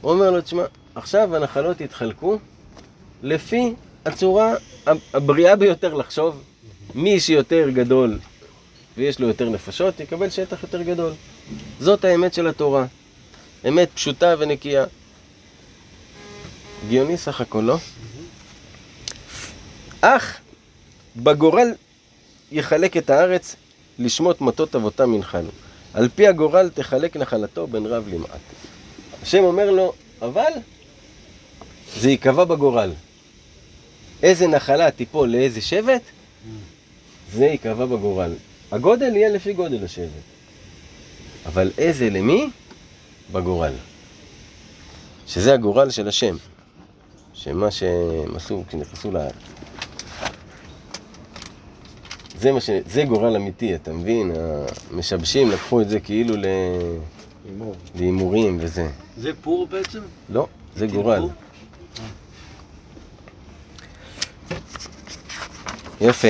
הוא אומר לו, תשמע, עכשיו הנחלות יתחלקו לפי הצורה הבריאה ביותר לחשוב. מי שיותר גדול ויש לו יותר נפשות יקבל שטח יותר גדול. זאת האמת של התורה. אמת פשוטה ונקייה. הגיוני סך הכל, לא? אך בגורל יחלק את הארץ לשמות מטות אבותם ינחלו. על פי הגורל תחלק נחלתו בין רב למעט. השם אומר לו, אבל זה יקבע בגורל. איזה נחלה תיפול לאיזה שבט, זה יקבע בגורל. הגודל יהיה לפי גודל השבט. אבל איזה למי? בגורל. שזה הגורל של השם. שמה שהם עשו כשנכנסו לארץ. זה, ש... זה גורל אמיתי, אתה מבין? המשבשים לקחו את זה כאילו ל... אימור. לאימורים וזה. זה פור בעצם? לא, זה גורל. פור? יפה.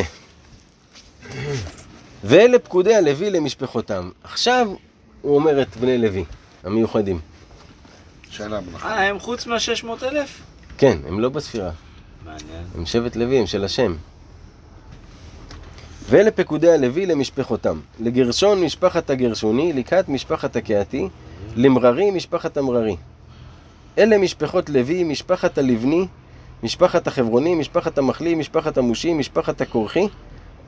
ואלה פקודי הלוי למשפחותם. עכשיו הוא אומר את בני לוי, המיוחדים. שאלה בלכה. אה, הם חוץ מה-שש מאות אלף? כן, הם לא בספירה. מעניין. הם שבט לוי, הם של השם. ואלה פקודי הלוי למשפחותם, לגרשון משפחת הגרשוני, לקהת משפחת הקהתי, למררי משפחת המררי. אלה משפחות לוי, משפחת הלבני, משפחת החברוני, משפחת המחלי, משפחת המושי, משפחת הקורחי,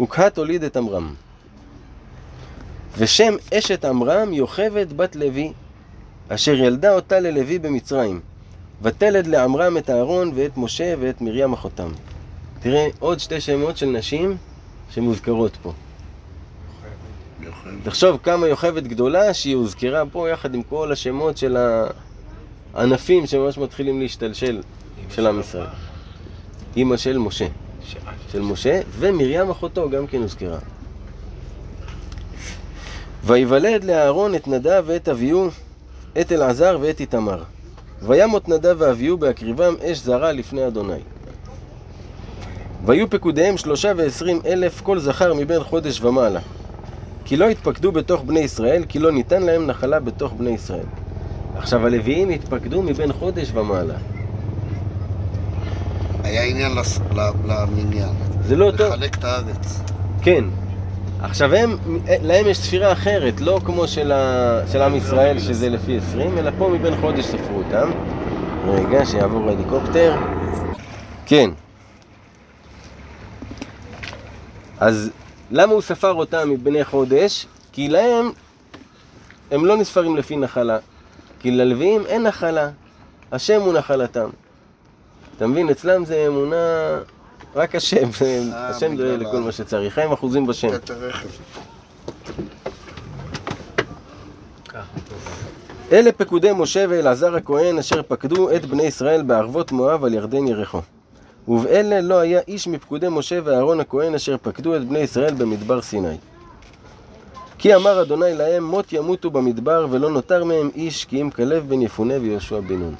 וקהת הוליד את עמרם. ושם אשת עמרם יוכבד בת לוי, אשר ילדה אותה ללוי במצרים, ותלד לעמרם את אהרון ואת משה ואת מרים אחותם. תראה עוד שתי שמות של נשים שמוזכרות פה. יוכבד. תחשוב כמה יוכבד גדולה שהיא הוזכרה פה יחד עם כל השמות של הענפים שממש מתחילים להשתלשל של עם ישראל. אמא של משה. של משה ומרים אחותו גם כן הוזכרה. ויוולד לאהרון את נדב ואת אביהו, את אלעזר ואת איתמר. וימות נדב ואביהו בהקריבם אש זרה לפני אדוני. והיו פקודיהם שלושה ועשרים אלף כל זכר מבין חודש ומעלה. כי לא התפקדו בתוך בני ישראל, כי לא ניתן להם נחלה בתוך בני ישראל. עכשיו הלוויים התפקדו מבין חודש ומעלה. היה עניין לס... למניין. זה לא אותו. לחלק את הארץ. כן. עכשיו הם, להם יש ספירה אחרת, לא כמו של, ה... של עם ישראל שזה לפי עשרים, אלא פה מבין חודש ספרו אותם. רגע, שיעבור רדיקופטר. כן. אז למה הוא ספר אותם מבני חודש? כי להם הם לא נספרים לפי נחלה. כי ללוויים אין נחלה. השם הוא נחלתם. אתה מבין? אצלם זה אמונה... רק השם. השם דואג לכל מה שצריך. הם אחוזים בשם. אלה פקודי משה ואלעזר הכהן אשר פקדו את בני ישראל בערבות מואב על ירדן ירחו. ובאלה לא היה איש מפקודי משה ואהרון הכהן אשר פקדו את בני ישראל במדבר סיני. כי אמר אדוני להם מות ימותו במדבר ולא נותר מהם איש כי אם כלב בן יפונה ויהושע בן נון.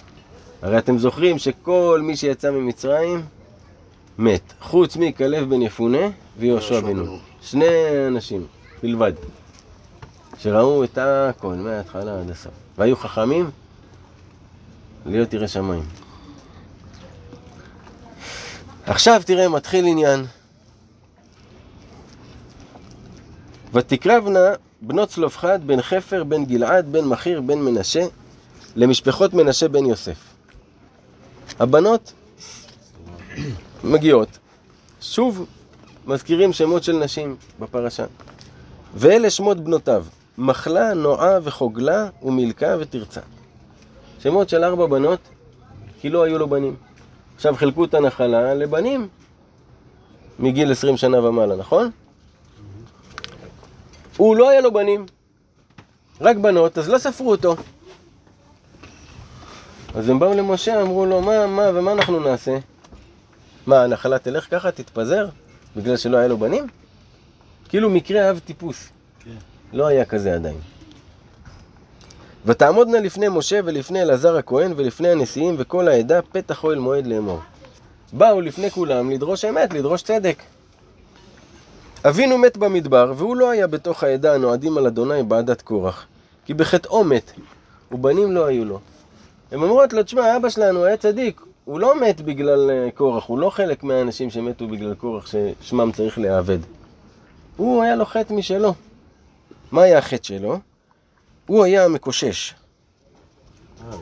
הרי אתם זוכרים שכל מי שיצא ממצרים מת. חוץ מכלב בן יפונה ויהושע בן נון. שני אנשים בלבד שראו את הכל מההתחלה עד הסוף. והיו חכמים להיות יראי שמיים. עכשיו תראה, מתחיל עניין. ותקרבנה בנות צלופחד, בן חפר, בן גלעד, בן מחיר, בן מנשה, למשפחות מנשה בן יוסף. הבנות מגיעות. שוב מזכירים שמות של נשים בפרשה. ואלה שמות בנותיו, מחלה, נועה וחוגלה ומלכה ותרצה. שמות של ארבע בנות, כי לא היו לו בנים. עכשיו חילקו את הנחלה לבנים מגיל עשרים שנה ומעלה, נכון? הוא לא היה לו בנים, רק בנות, אז לא ספרו אותו. אז הם באו למשה, אמרו לו, מה, מה, ומה אנחנו נעשה? מה, הנחלה תלך ככה, תתפזר? בגלל שלא היה לו בנים? כאילו מקרה אב טיפוס. כן. לא היה כזה עדיין. ותעמודנה לפני משה ולפני אלעזר הכהן ולפני הנשיאים וכל העדה פתח אוהל מועד לאמור. באו לפני כולם לדרוש אמת, לדרוש צדק. אבינו מת במדבר והוא לא היה בתוך העדה הנועדים על אדוני בעדת קורח, כי בחטאו מת, ובנים לא היו לו. הם אמרות לו, תשמע, אבא שלנו היה צדיק, הוא לא מת בגלל קורח, הוא לא חלק מהאנשים שמתו בגלל קורח ששמם צריך להיעבד. הוא היה לו חטא משלו. מה היה החטא שלו? הוא היה מקושש. מה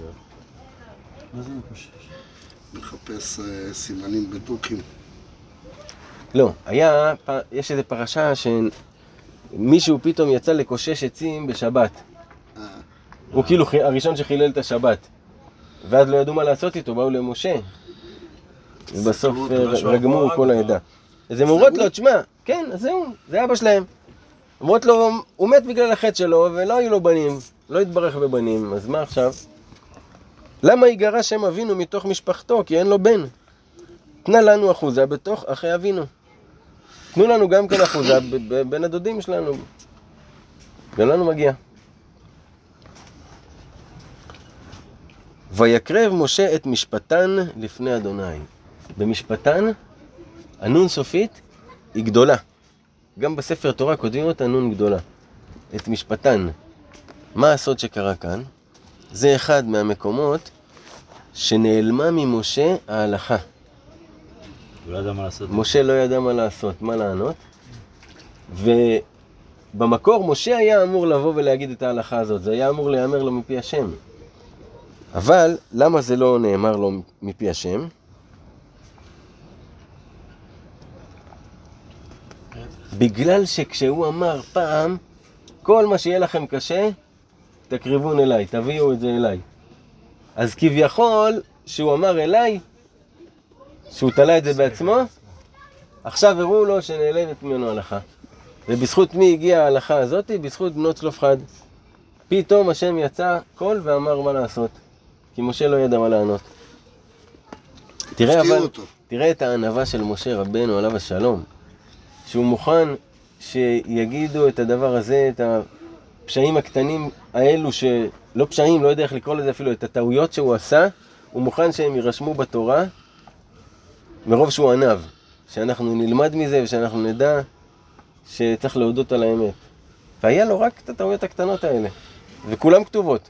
זה מקושש? מחפש סימנים בדוקים. לא, היה, יש איזו פרשה שמישהו פתאום יצא לקושש עצים בשבת. הוא כאילו הראשון שחילל את השבת. ואז לא ידעו מה לעשות איתו, באו למשה. ובסוף רגמו כל העדה. אז הם אומרות לו, תשמע, כן, זהו, זה אבא שלהם. אמרות לו, הוא מת בגלל החטא שלו, ולא היו לו בנים, לא התברך בבנים, אז מה עכשיו? למה יגרע שם אבינו מתוך משפחתו? כי אין לו בן. תנה לנו אחוזה בתוך אחי אבינו. תנו לנו גם כן אחוזה בין הדודים שלנו. גם לנו מגיע. ויקרב משה את משפטן לפני אדוני. במשפטן, הנון סופית היא גדולה. גם בספר תורה כותבים אותה נון גדולה. את משפטן. מה הסוד שקרה כאן? זה אחד מהמקומות שנעלמה ממשה ההלכה. הוא לא ידע מה לעשות. משה לא ידע מה לעשות, מה לענות. ובמקור משה היה אמור לבוא ולהגיד את ההלכה הזאת. זה היה אמור להיאמר לו מפי השם. אבל למה זה לא נאמר לו מפי השם? בגלל שכשהוא אמר פעם, כל מה שיהיה לכם קשה, תקריבון אליי, תביאו את זה אליי. אז כביכול, שהוא אמר אליי, שהוא תלה את זה בעצמו, עכשיו הראו לו שנעלמת ממנו הלכה. ובזכות מי הגיעה ההלכה הזאת? בזכות בנות צלופחד. פתאום השם יצא קול ואמר מה לעשות, כי משה לא ידע מה לענות. תראה, אבל, תראה את הענווה של משה רבנו עליו השלום, שהוא מוכן שיגידו את הדבר הזה, את הפשעים הקטנים האלו, שלא פשעים, לא יודע איך לקרוא לזה אפילו, את הטעויות שהוא עשה, הוא מוכן שהם יירשמו בתורה, מרוב שהוא ענב, שאנחנו נלמד מזה ושאנחנו נדע שצריך להודות על האמת. והיה לו רק את הטעויות הקטנות האלה, וכולם כתובות.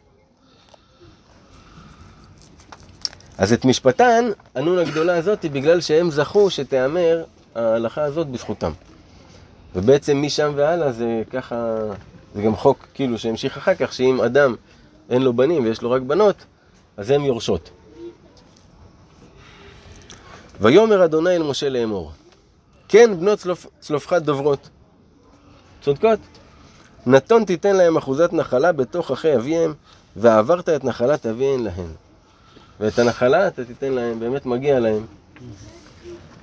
אז את משפטן, הנון הגדולה הזאת, היא בגלל שהם זכו שתאמר ההלכה הזאת בזכותם. ובעצם משם והלאה זה ככה, זה גם חוק כאילו שהמשיך אחר כך, שאם אדם אין לו בנים ויש לו רק בנות, אז הם יורשות. ויאמר אדוני אל משה לאמור, כן בנות צלופחד דוברות, צודקות, נתון תיתן להם אחוזת נחלה בתוך אחי אביהם, ועברת את נחלת אביהם להם. ואת הנחלה אתה תיתן להם, באמת מגיע להם.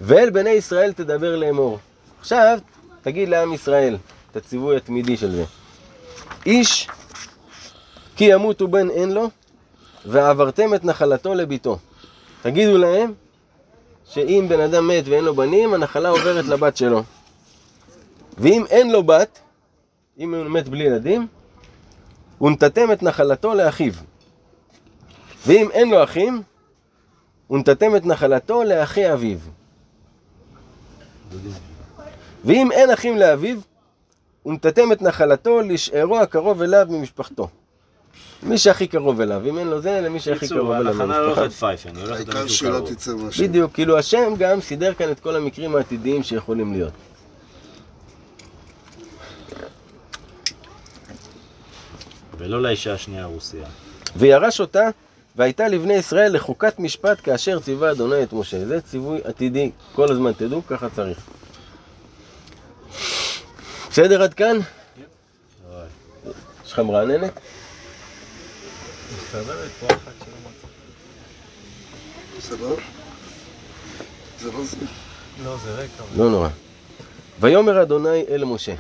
ואל בני ישראל תדבר לאמור. עכשיו תגיד לעם ישראל, את הציווי התמידי של זה. איש כי ימות ובן אין לו, ועברתם את נחלתו לביתו. תגידו להם שאם בן אדם מת ואין לו בנים, הנחלה עוברת לבת שלו. ואם אין לו בת, אם הוא מת בלי ילדים, ונתתם את נחלתו לאחיו. ואם אין לו אחים, ונתתם את נחלתו לאחי אביו. ואם אין אחים לאביו, ונתתם את נחלתו לשארו הקרוב אליו ממשפחתו. מי שהכי קרוב אליו, אם אין לו זה, למי שהכי קרוב אליו ממשפחה. ההלכה הולכת פייפן, הולכת במשהו שלא תצא משהו. בדיוק, כאילו השם גם סידר כאן את כל המקרים העתידיים שיכולים להיות. ולא לאישה השנייה רוסיה. וירש אותה, והייתה לבני ישראל לחוקת משפט כאשר ציווה אדוני את משה. זה ציווי עתידי, כל הזמן תדעו, ככה צריך. בסדר עד כאן? יש לך מרעננת? מסתובבת פה אחת שלא מצאה. בסדר? זה לא זה? לא, זה רקע. לא נורא. ויאמר אדוני אל משה,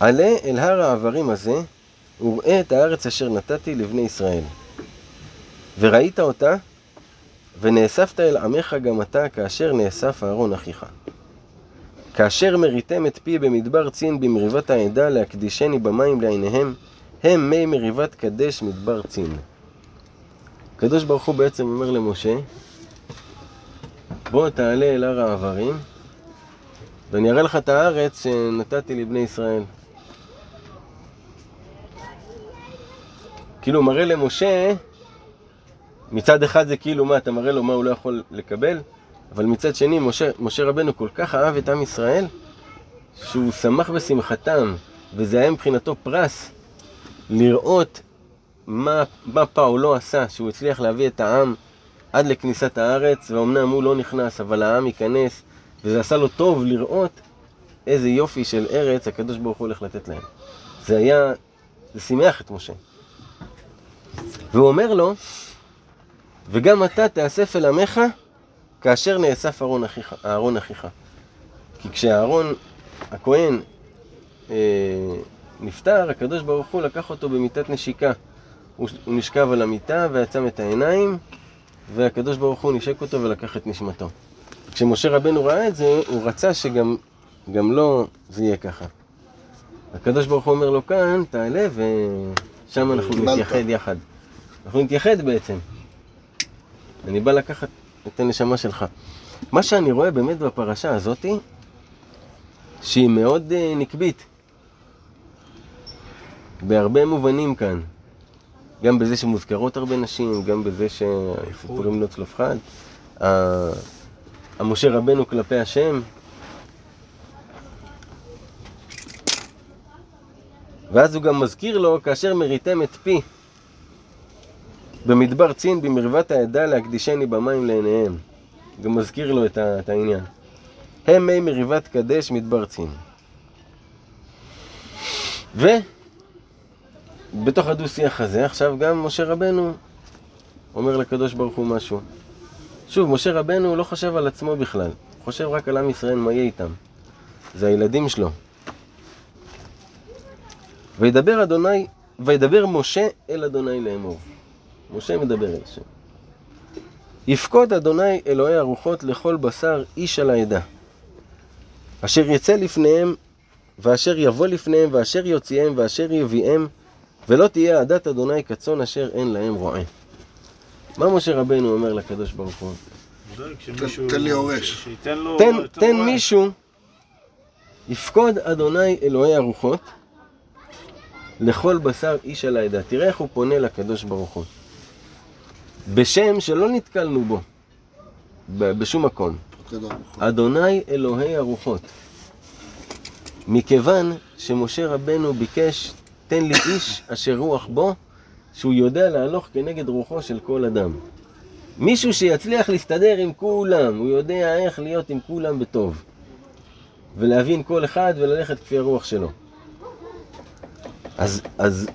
עלה אל הר העברים הזה, וראה את הארץ אשר נתתי לבני ישראל. וראית אותה, ונאספת אל עמך גם אתה, כאשר נאסף אהרון אחיך. כאשר מריתם את פי במדבר צין במריבת העדה, להקדישני במים לעיניהם, הם מי מריבת קדש מדבר צין. הקדוש ברוך הוא בעצם אומר למשה, בוא תעלה אל הר העברים, ואני אראה לך את הארץ שנתתי לבני ישראל. כאילו מראה למשה, מצד אחד זה כאילו מה, אתה מראה לו מה הוא לא יכול לקבל, אבל מצד שני, משה, משה רבנו כל כך אהב את עם ישראל, שהוא שמח בשמחתם, וזה היה מבחינתו פרס, לראות מה, מה פאו לא עשה, שהוא הצליח להביא את העם עד לכניסת הארץ, ואומנם הוא לא נכנס, אבל העם ייכנס, וזה עשה לו טוב לראות איזה יופי של ארץ הקדוש ברוך הוא הולך לתת להם. זה היה, זה שמח את משה. והוא אומר לו, וגם אתה תאסף אל עמך כאשר נאסף אהרון אחיך, אהרון אחיך. כי כשאהרון הכהן אה, נפטר, הקדוש ברוך הוא לקח אותו במיטת נשיקה. הוא, הוא נשכב על המיטה ועצם את העיניים, והקדוש ברוך הוא נשק אותו ולקח את נשמתו. כשמשה רבנו ראה את זה, הוא רצה שגם גם לא זה יהיה ככה. הקדוש ברוך הוא אומר לו כאן, תעלה ו... שם אנחנו נתייחד יחד. אנחנו נתייחד בעצם. אני בא לקחת את הנשמה שלך. מה שאני רואה באמת בפרשה הזאת, שהיא מאוד נקבית. בהרבה מובנים כאן. גם בזה שמוזכרות הרבה נשים, גם בזה שסיפורים לא צלופחד. המשה רבנו כלפי השם. ואז הוא גם מזכיר לו, כאשר מריתם את פי במדבר צין, במריבת העדה להקדישני במים לעיניהם. גם מזכיר לו את, ה- את העניין. הם מי מריבת קדש מדבר צין. ובתוך הדו שיח הזה, עכשיו גם משה רבנו אומר לקדוש ברוך הוא משהו. שוב, משה רבנו לא חושב על עצמו בכלל, הוא חושב רק על עם ישראל, מה יהיה איתם. זה הילדים שלו. וידבר אדוני, וידבר משה אל אדוני לאמור. משה מדבר אל השם. יפקוד אדוני אלוהי הרוחות לכל בשר איש על העדה. אשר יצא לפניהם, ואשר יבוא לפניהם, ואשר יוציאם, ואשר יביאם, ולא תהיה עדת אדוני כצאן אשר אין להם רועה. מה משה רבנו אומר לקדוש ברוך הוא? תן לי הורש. תן מישהו, יפקוד אדוני אלוהי הרוחות לכל בשר איש על העדה. תראה איך הוא פונה לקדוש ברוך הוא. בשם שלא נתקלנו בו, בשום מקום. אדוני אלוהי הרוחות. מכיוון שמשה רבנו ביקש, תן לי איש אשר רוח בו, שהוא יודע להלוך כנגד רוחו של כל אדם. מישהו שיצליח להסתדר עם כולם, הוא יודע איך להיות עם כולם בטוב. ולהבין כל אחד וללכת כפי הרוח שלו. אז, אז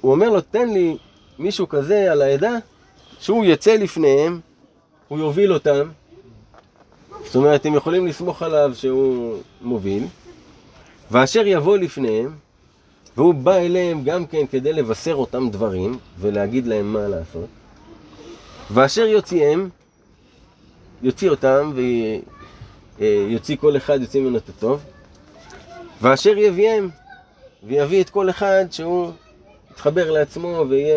הוא אומר לו, תן לי מישהו כזה על העדה, שהוא יצא לפניהם, הוא יוביל אותם. זאת אומרת, אתם יכולים לסמוך עליו שהוא מוביל. ואשר יבוא לפניהם, והוא בא אליהם גם כן כדי לבשר אותם דברים, ולהגיד להם מה לעשות. ואשר יוציאם, יוציא אותם, ויוציא כל אחד, יוציא ממנו את הטוב. ואשר יביאם, ויביא את כל אחד שהוא יתחבר לעצמו ויהיה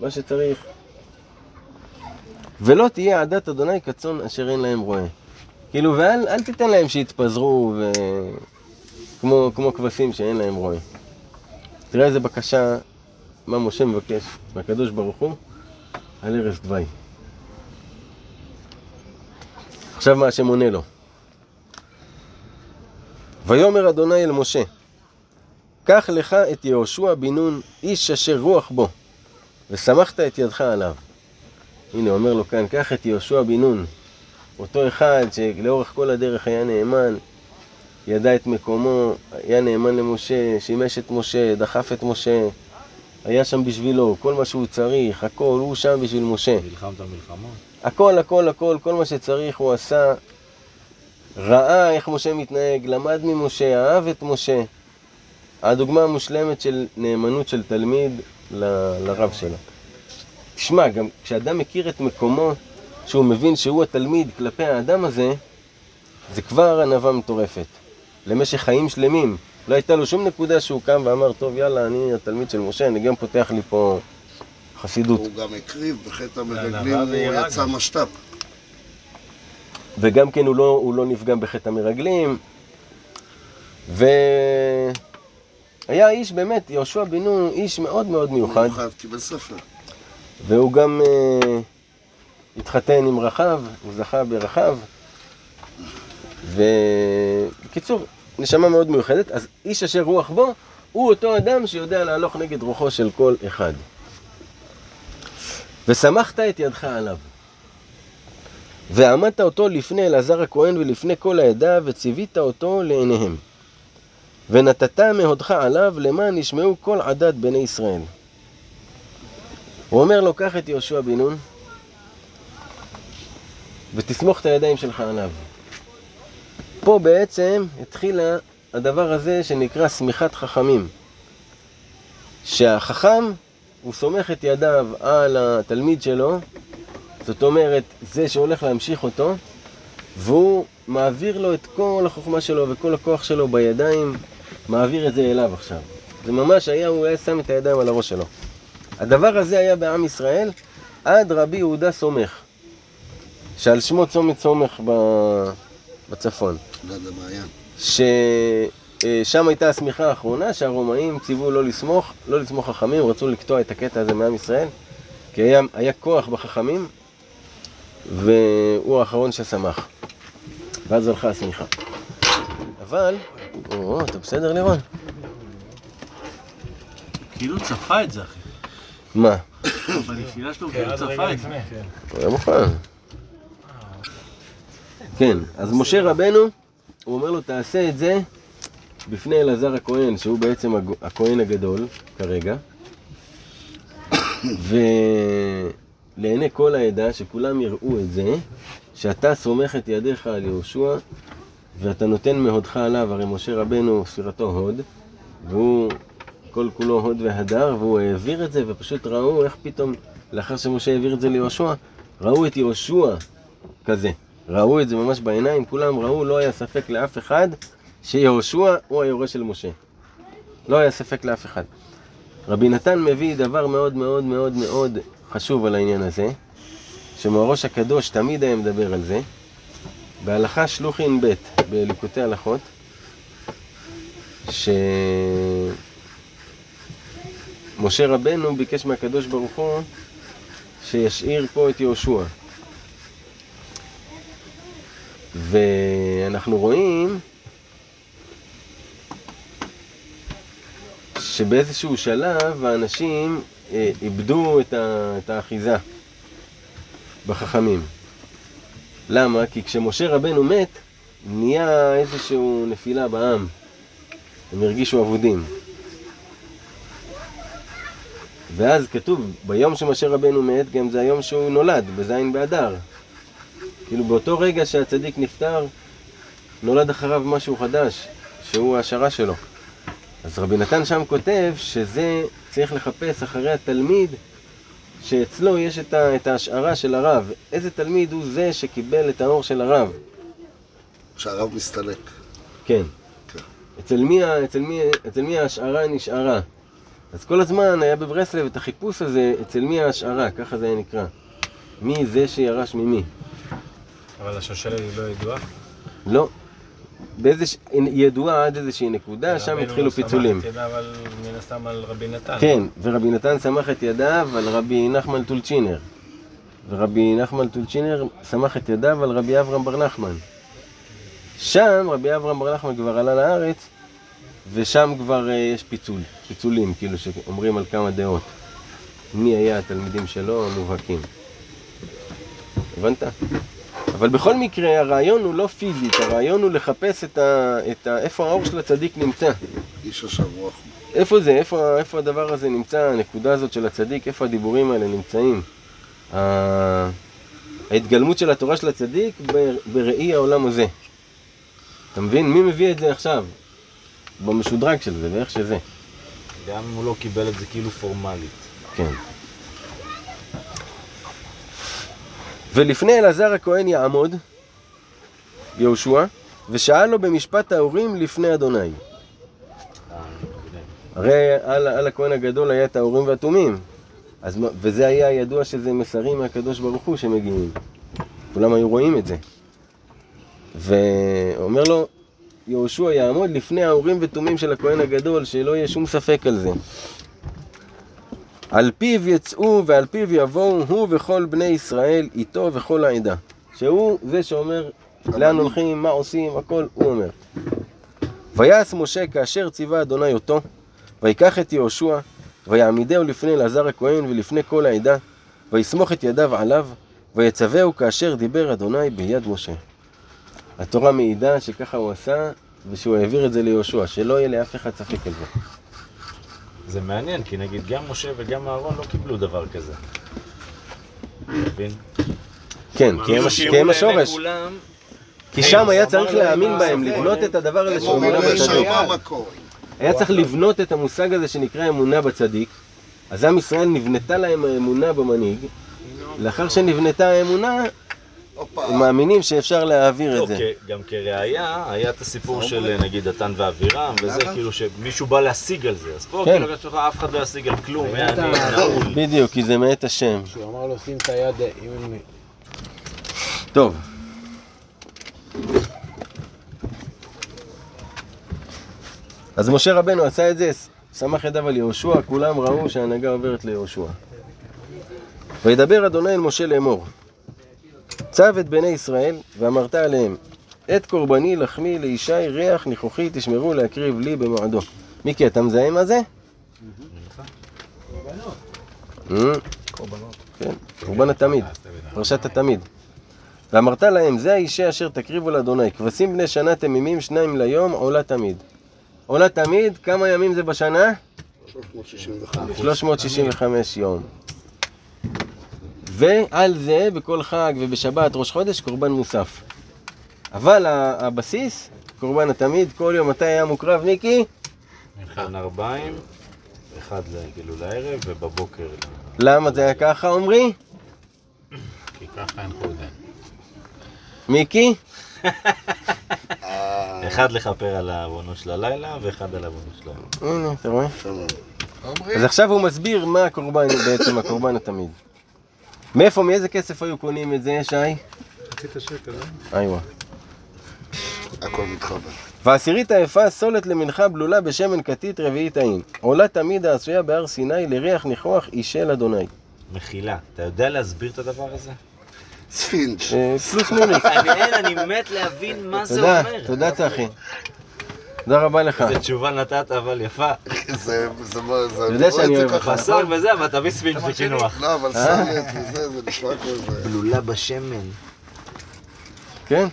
מה שצריך. ולא תהיה עדת אדוני כצאן אשר אין להם רועה. כאילו, ואל אל תיתן להם שיתפזרו ו... כמו, כמו כבשים שאין להם רועה. תראה איזה בקשה, מה משה מבקש מהקדוש ברוך הוא, על ערש דווי. עכשיו מה השם עונה לו. ויאמר אדוני אל משה, קח לך את יהושע בן נון, איש אשר רוח בו, ושמחת את ידך עליו. הנה, אומר לו כאן, קח את יהושע בן נון, אותו אחד שלאורך כל הדרך היה נאמן, ידע את מקומו, היה נאמן למשה, שימש את משה, דחף את משה, היה שם בשבילו, כל מה שהוא צריך, הכל, הוא שם בשביל משה. מלחמת המלחמות. הכל, הכל, הכל, כל מה שצריך הוא עשה, ראה איך משה מתנהג, למד ממשה, אהב את משה. הדוגמה המושלמת של נאמנות של תלמיד ל... לרב שלו. תשמע, גם כשאדם מכיר את מקומו, שהוא מבין שהוא התלמיד כלפי האדם הזה, זה כבר ענווה מטורפת. למשך חיים שלמים. לא הייתה לו שום נקודה שהוא קם ואמר, טוב, יאללה, אני התלמיד של משה, אני גם פותח לי פה חסידות. הוא גם הקריב, בחטא המרגלים הוא יצא משת"פ. וגם כן הוא לא, הוא לא נפגע בחטא המרגלים. ו... היה איש באמת, יהושע בן נון, איש מאוד מאוד מיוחד. מיוחד, כי בספר. והוא גם אה, התחתן עם רחב, הוא זכה ברחב. ובקיצור, נשמה מאוד מיוחדת, אז איש אשר רוח בו, הוא אותו אדם שיודע להלוך נגד רוחו של כל אחד. ושמחת את ידך עליו. ועמדת אותו לפני אלעזר הכהן ולפני כל העדה, וציווית אותו לעיניהם. ונתת מהודך עליו למען ישמעו כל עדת בני ישראל. הוא אומר לו, קח את יהושע בן נון, ותסמוך את הידיים שלך עליו. פה בעצם התחילה הדבר הזה שנקרא סמיכת חכמים. שהחכם הוא סומך את ידיו על התלמיד שלו, זאת אומרת, זה שהולך להמשיך אותו, והוא מעביר לו את כל החוכמה שלו וכל הכוח שלו בידיים, מעביר את זה אליו עכשיו. זה ממש היה, הוא היה שם את הידיים על הראש שלו. הדבר הזה היה בעם ישראל עד רבי יהודה סומך, שעל שמו צומת סומך בצפון. ששם הייתה הסמיכה האחרונה שהרומאים ציוו לא לסמוך, לא לסמוך חכמים, רצו לקטוע את הקטע הזה מעם ישראל, כי היה, היה כוח בחכמים, והוא האחרון שסמך. ואז הלכה הסמיכה. אבל, או, אתה בסדר לירון? כאילו צפה את זה, אחי. מה? בנפילה שלו כאילו צפה את זה. הוא היה מוכן. כן, אז משה רבנו, הוא אומר לו, תעשה את זה בפני אלעזר הכהן, שהוא בעצם הכהן הגדול כרגע. לעיני כל העדה, שכולם יראו את זה, שאתה סומך את ידיך על יהושע, ואתה נותן מהודך עליו. הרי משה רבנו ספירתו הוד, והוא כל כולו הוד והדר, והוא העביר את זה, ופשוט ראו איך פתאום, לאחר שמשה העביר את זה ליהושע, ראו את יהושע כזה. ראו את זה ממש בעיניים, כולם ראו, לא היה ספק לאף אחד שיהושע הוא היורש של משה. לא היה ספק לאף אחד. רבי נתן מביא דבר מאוד מאוד מאוד מאוד חשוב על העניין הזה, שמהראש הקדוש תמיד היה מדבר על זה, בהלכה שלוחין ב' בליקוטי הלכות, שמשה רבנו ביקש מהקדוש ברוך הוא שישאיר פה את יהושע. ואנחנו רואים שבאיזשהו שלב האנשים איבדו את האחיזה בחכמים. למה? כי כשמשה רבנו מת, נהיה איזשהו נפילה בעם. הם הרגישו עבודים. ואז כתוב, ביום שמשה רבנו מת, גם זה היום שהוא נולד, בזין באדר. כאילו באותו רגע שהצדיק נפטר, נולד אחריו משהו חדש, שהוא ההשערה שלו. אז רבי נתן שם כותב שזה צריך לחפש אחרי התלמיד שאצלו יש את, ה, את ההשערה של הרב. איזה תלמיד הוא זה שקיבל את האור של הרב? שהרב מסתלק. כן. כן. אצל, מי, אצל, מי, אצל מי ההשערה נשארה? אז כל הזמן היה בברסלב את החיפוש הזה, אצל מי ההשערה, ככה זה היה נקרא. מי זה שירש ממי? אבל השושלת היא לא ידועה? לא. באיזוש... ידועה עד איזושהי נקודה, שם התחילו פיצולים. רבינו סמך את ידיו על... מן הסתם על רבי נתן. כן, ורבי נתן סמך את ידיו על רבי נחמן טולצ'ינר. ורבי נחמן טולצ'ינר סמך את ידיו על רבי אברהם בר נחמן. שם רבי אברהם בר נחמן כבר עלה לארץ, ושם כבר uh, יש פיצול, פיצולים, כאילו שאומרים על כמה דעות. מי היה התלמידים שלו המובהקים. הבנת? אבל בכל מקרה, הרעיון הוא לא פיזית, הרעיון הוא לחפש את ה... את ה... איפה האור של הצדיק נמצא. איש השבוע. איפה זה? איפה, איפה הדבר הזה נמצא? הנקודה הזאת של הצדיק, איפה הדיבורים האלה נמצאים? הה... ההתגלמות של התורה של הצדיק בר... בראי העולם הזה. אתה מבין? מי מביא את זה עכשיו? במשודרג של זה, ואיך שזה. גם אם הוא לא קיבל את זה כאילו פורמלית. כן. ולפני אלעזר הכהן יעמוד יהושע, ושאל לו במשפט האורים לפני אדוני. הרי על, על הכהן הגדול היה את האורים והתומים, אז, וזה היה ידוע שזה מסרים מהקדוש ברוך הוא שמגיעים. כולם היו רואים את זה. ואומר לו, יהושע יעמוד לפני האורים ותומים של הכהן הגדול, שלא יהיה שום ספק על זה. על פיו יצאו ועל פיו יבואו הוא וכל בני ישראל איתו וכל העדה. שהוא זה שאומר לאן הולכים, מה עושים, הכל הוא אומר. ויעש משה כאשר ציווה אדוני אותו, ויקח את יהושע, ויעמידהו לפני אלעזר הכהן ולפני כל העדה, ויסמוך את ידיו עליו, ויצווהו כאשר דיבר אדוני ביד משה. התורה מעידה שככה הוא עשה, ושהוא העביר את זה ליהושע, שלא יהיה לאף אחד ספק על זה. זה מעניין, כי נגיד גם משה וגם אהרון לא קיבלו דבר כזה. מבין? כן, כי הם השורש. כי שם היה צריך להאמין בהם, לבנות את הדבר הזה של אמונה בצדיק. היה צריך לבנות את המושג הזה שנקרא אמונה בצדיק. אז עם ישראל נבנתה להם האמונה במנהיג. לאחר שנבנתה האמונה, הם מאמינים שאפשר להעביר את זה. גם כראיה, היה את הסיפור של נגיד דתן ואבירם, וזה כאילו שמישהו בא להשיג על זה. אז פה כאילו כשאתה לך אף אחד לא להשיג על כלום, אני נעול. בדיוק, כי זה מאת השם. שהוא אמר לו, שים את היד עם... טוב. אז משה רבנו עשה את זה, שמח ידיו על יהושע, כולם ראו שההנהגה עוברת ליהושע. וידבר אדוני אל משה לאמור. צב את בני ישראל, ואמרת עליהם, את קורבני לחמי לישי ריח ניחוחי תשמרו להקריב לי במועדו. מיקי, אתה מזהה מה זה? קורבנות. קורבנות. כן, קורבן התמיד, פרשת התמיד. ואמרת להם, זה האישה אשר תקריבו לאדוני, כבשים בני שנה תמימים, שניים ליום, עולה תמיד. עולה תמיד, כמה ימים זה בשנה? שלוש מאות שישים וחמש יום. ועל זה בכל חג ובשבת ראש חודש קורבן מוסף. אבל הבסיס, קורבן התמיד, כל יום מתי היה מוקרב ניקי? מלחן ארבעים, אחד לגילו לערב ובבוקר. למה זה היה ככה אומרי? כי ככה אין קודם. מיקי? אחד לכפר על העוונו של הלילה ואחד על העוונו של הלילה. הנה, אתה רואה? אז עכשיו הוא מסביר מה הקורבן בעצם, הקורבן התמיד. מאיפה, מאיזה כסף היו קונים את זה, שי? רצית שקל, אה? איווה. הכל מתחבר. ועשירית האפה סולת למנחה בלולה בשמן כתית רביעית העין. עולה תמיד העשויה בהר סיני לריח ניחוח אישל אדוני. מחילה. אתה יודע להסביר את הדבר הזה? ספינג'. פלוס מוניק. אני מת להבין מה זה אומר. תודה, צחי. תודה רבה לך. איזה תשובה נתת, אבל יפה. זה, זה, זה... אני יודע שאני אוהב לך. בסול וזה, אבל תביא ספינג' לקינוח. לא, אבל סולת וזה, זה נשמע כל זה. בלולה בשמן. כן?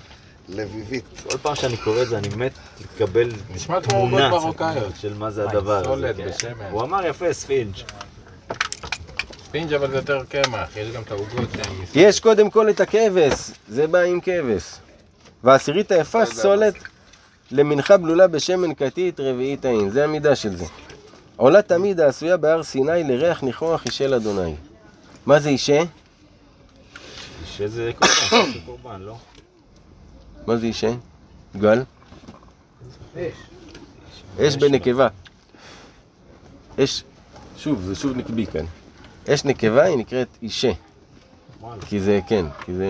לביבית. כל פעם שאני קורא את זה, אני מת לקבל תמונה של מה זה הדבר. סולת בשמן. הוא אמר יפה, ספינג'. ספינג' אבל זה יותר קמח, יש גם את העוגות שהם... יש קודם כל את הכבש, זה בא עם כבש. ועשירית היפה סולת למנחה בלולה בשמן כתית רביעית העין, זה המידה של זה. עולה תמיד העשויה בהר סיני לריח ניחוח אישל אדוני. מה זה אישה? אישה זה קורבן, זה קורבן, לא? מה זה אישה? גל? אש. אש בנקבה. אש, שוב, זה שוב נקבי כאן. אש נקבה היא נקראת אישה. כי זה, כן, כי זה...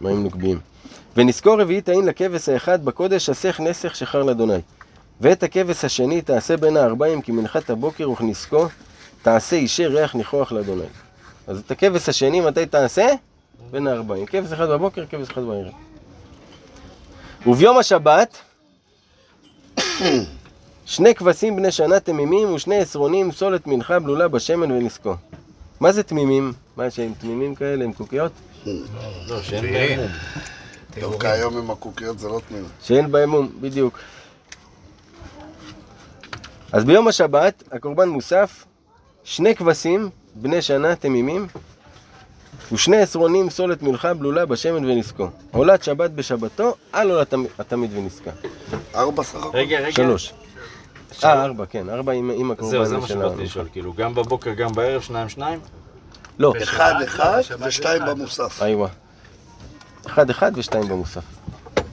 מים נוקביים. ונזכור רביעית העין לכבש האחד בקודש אסך נסך שחר לאדוני. ואת הכבש השני תעשה בין הארבעים כי מנחת הבוקר וכנזכו תעשה אישה ריח ניחוח לאדוני. אז את הכבש השני מתי תעשה? בין הארבעים. כבש אחד בבוקר, כבש אחד בערב. וביום השבת... שני כבשים בני שנה תמימים ושני עשרונים סולת מנחה בלולה בשמן ונזכו. מה זה תמימים? מה שהם תמימים כאלה? הם קוקיות? לא, שאין בהם מום. דווקא היום עם הקוקיות זה לא תמימים. שאין בהם מום, בדיוק. אז ביום השבת, הקורבן מוסף, שני כבשים בני שנה תמימים ושני עשרונים סולת מנחה בלולה בשמן ונזכו. עולת שבת בשבתו, על עולת התמיד ונזכה. ארבע סך. רגע, רגע. שלוש. אה, ארבע, כן, ארבע עם הקורבן. זה מה שבאתי לשאול, כאילו, גם בבוקר, גם בערב, שניים, שניים? לא. אחד, אחד ושתיים במוסף. איווה. אחד, אחד ושתיים במוסף.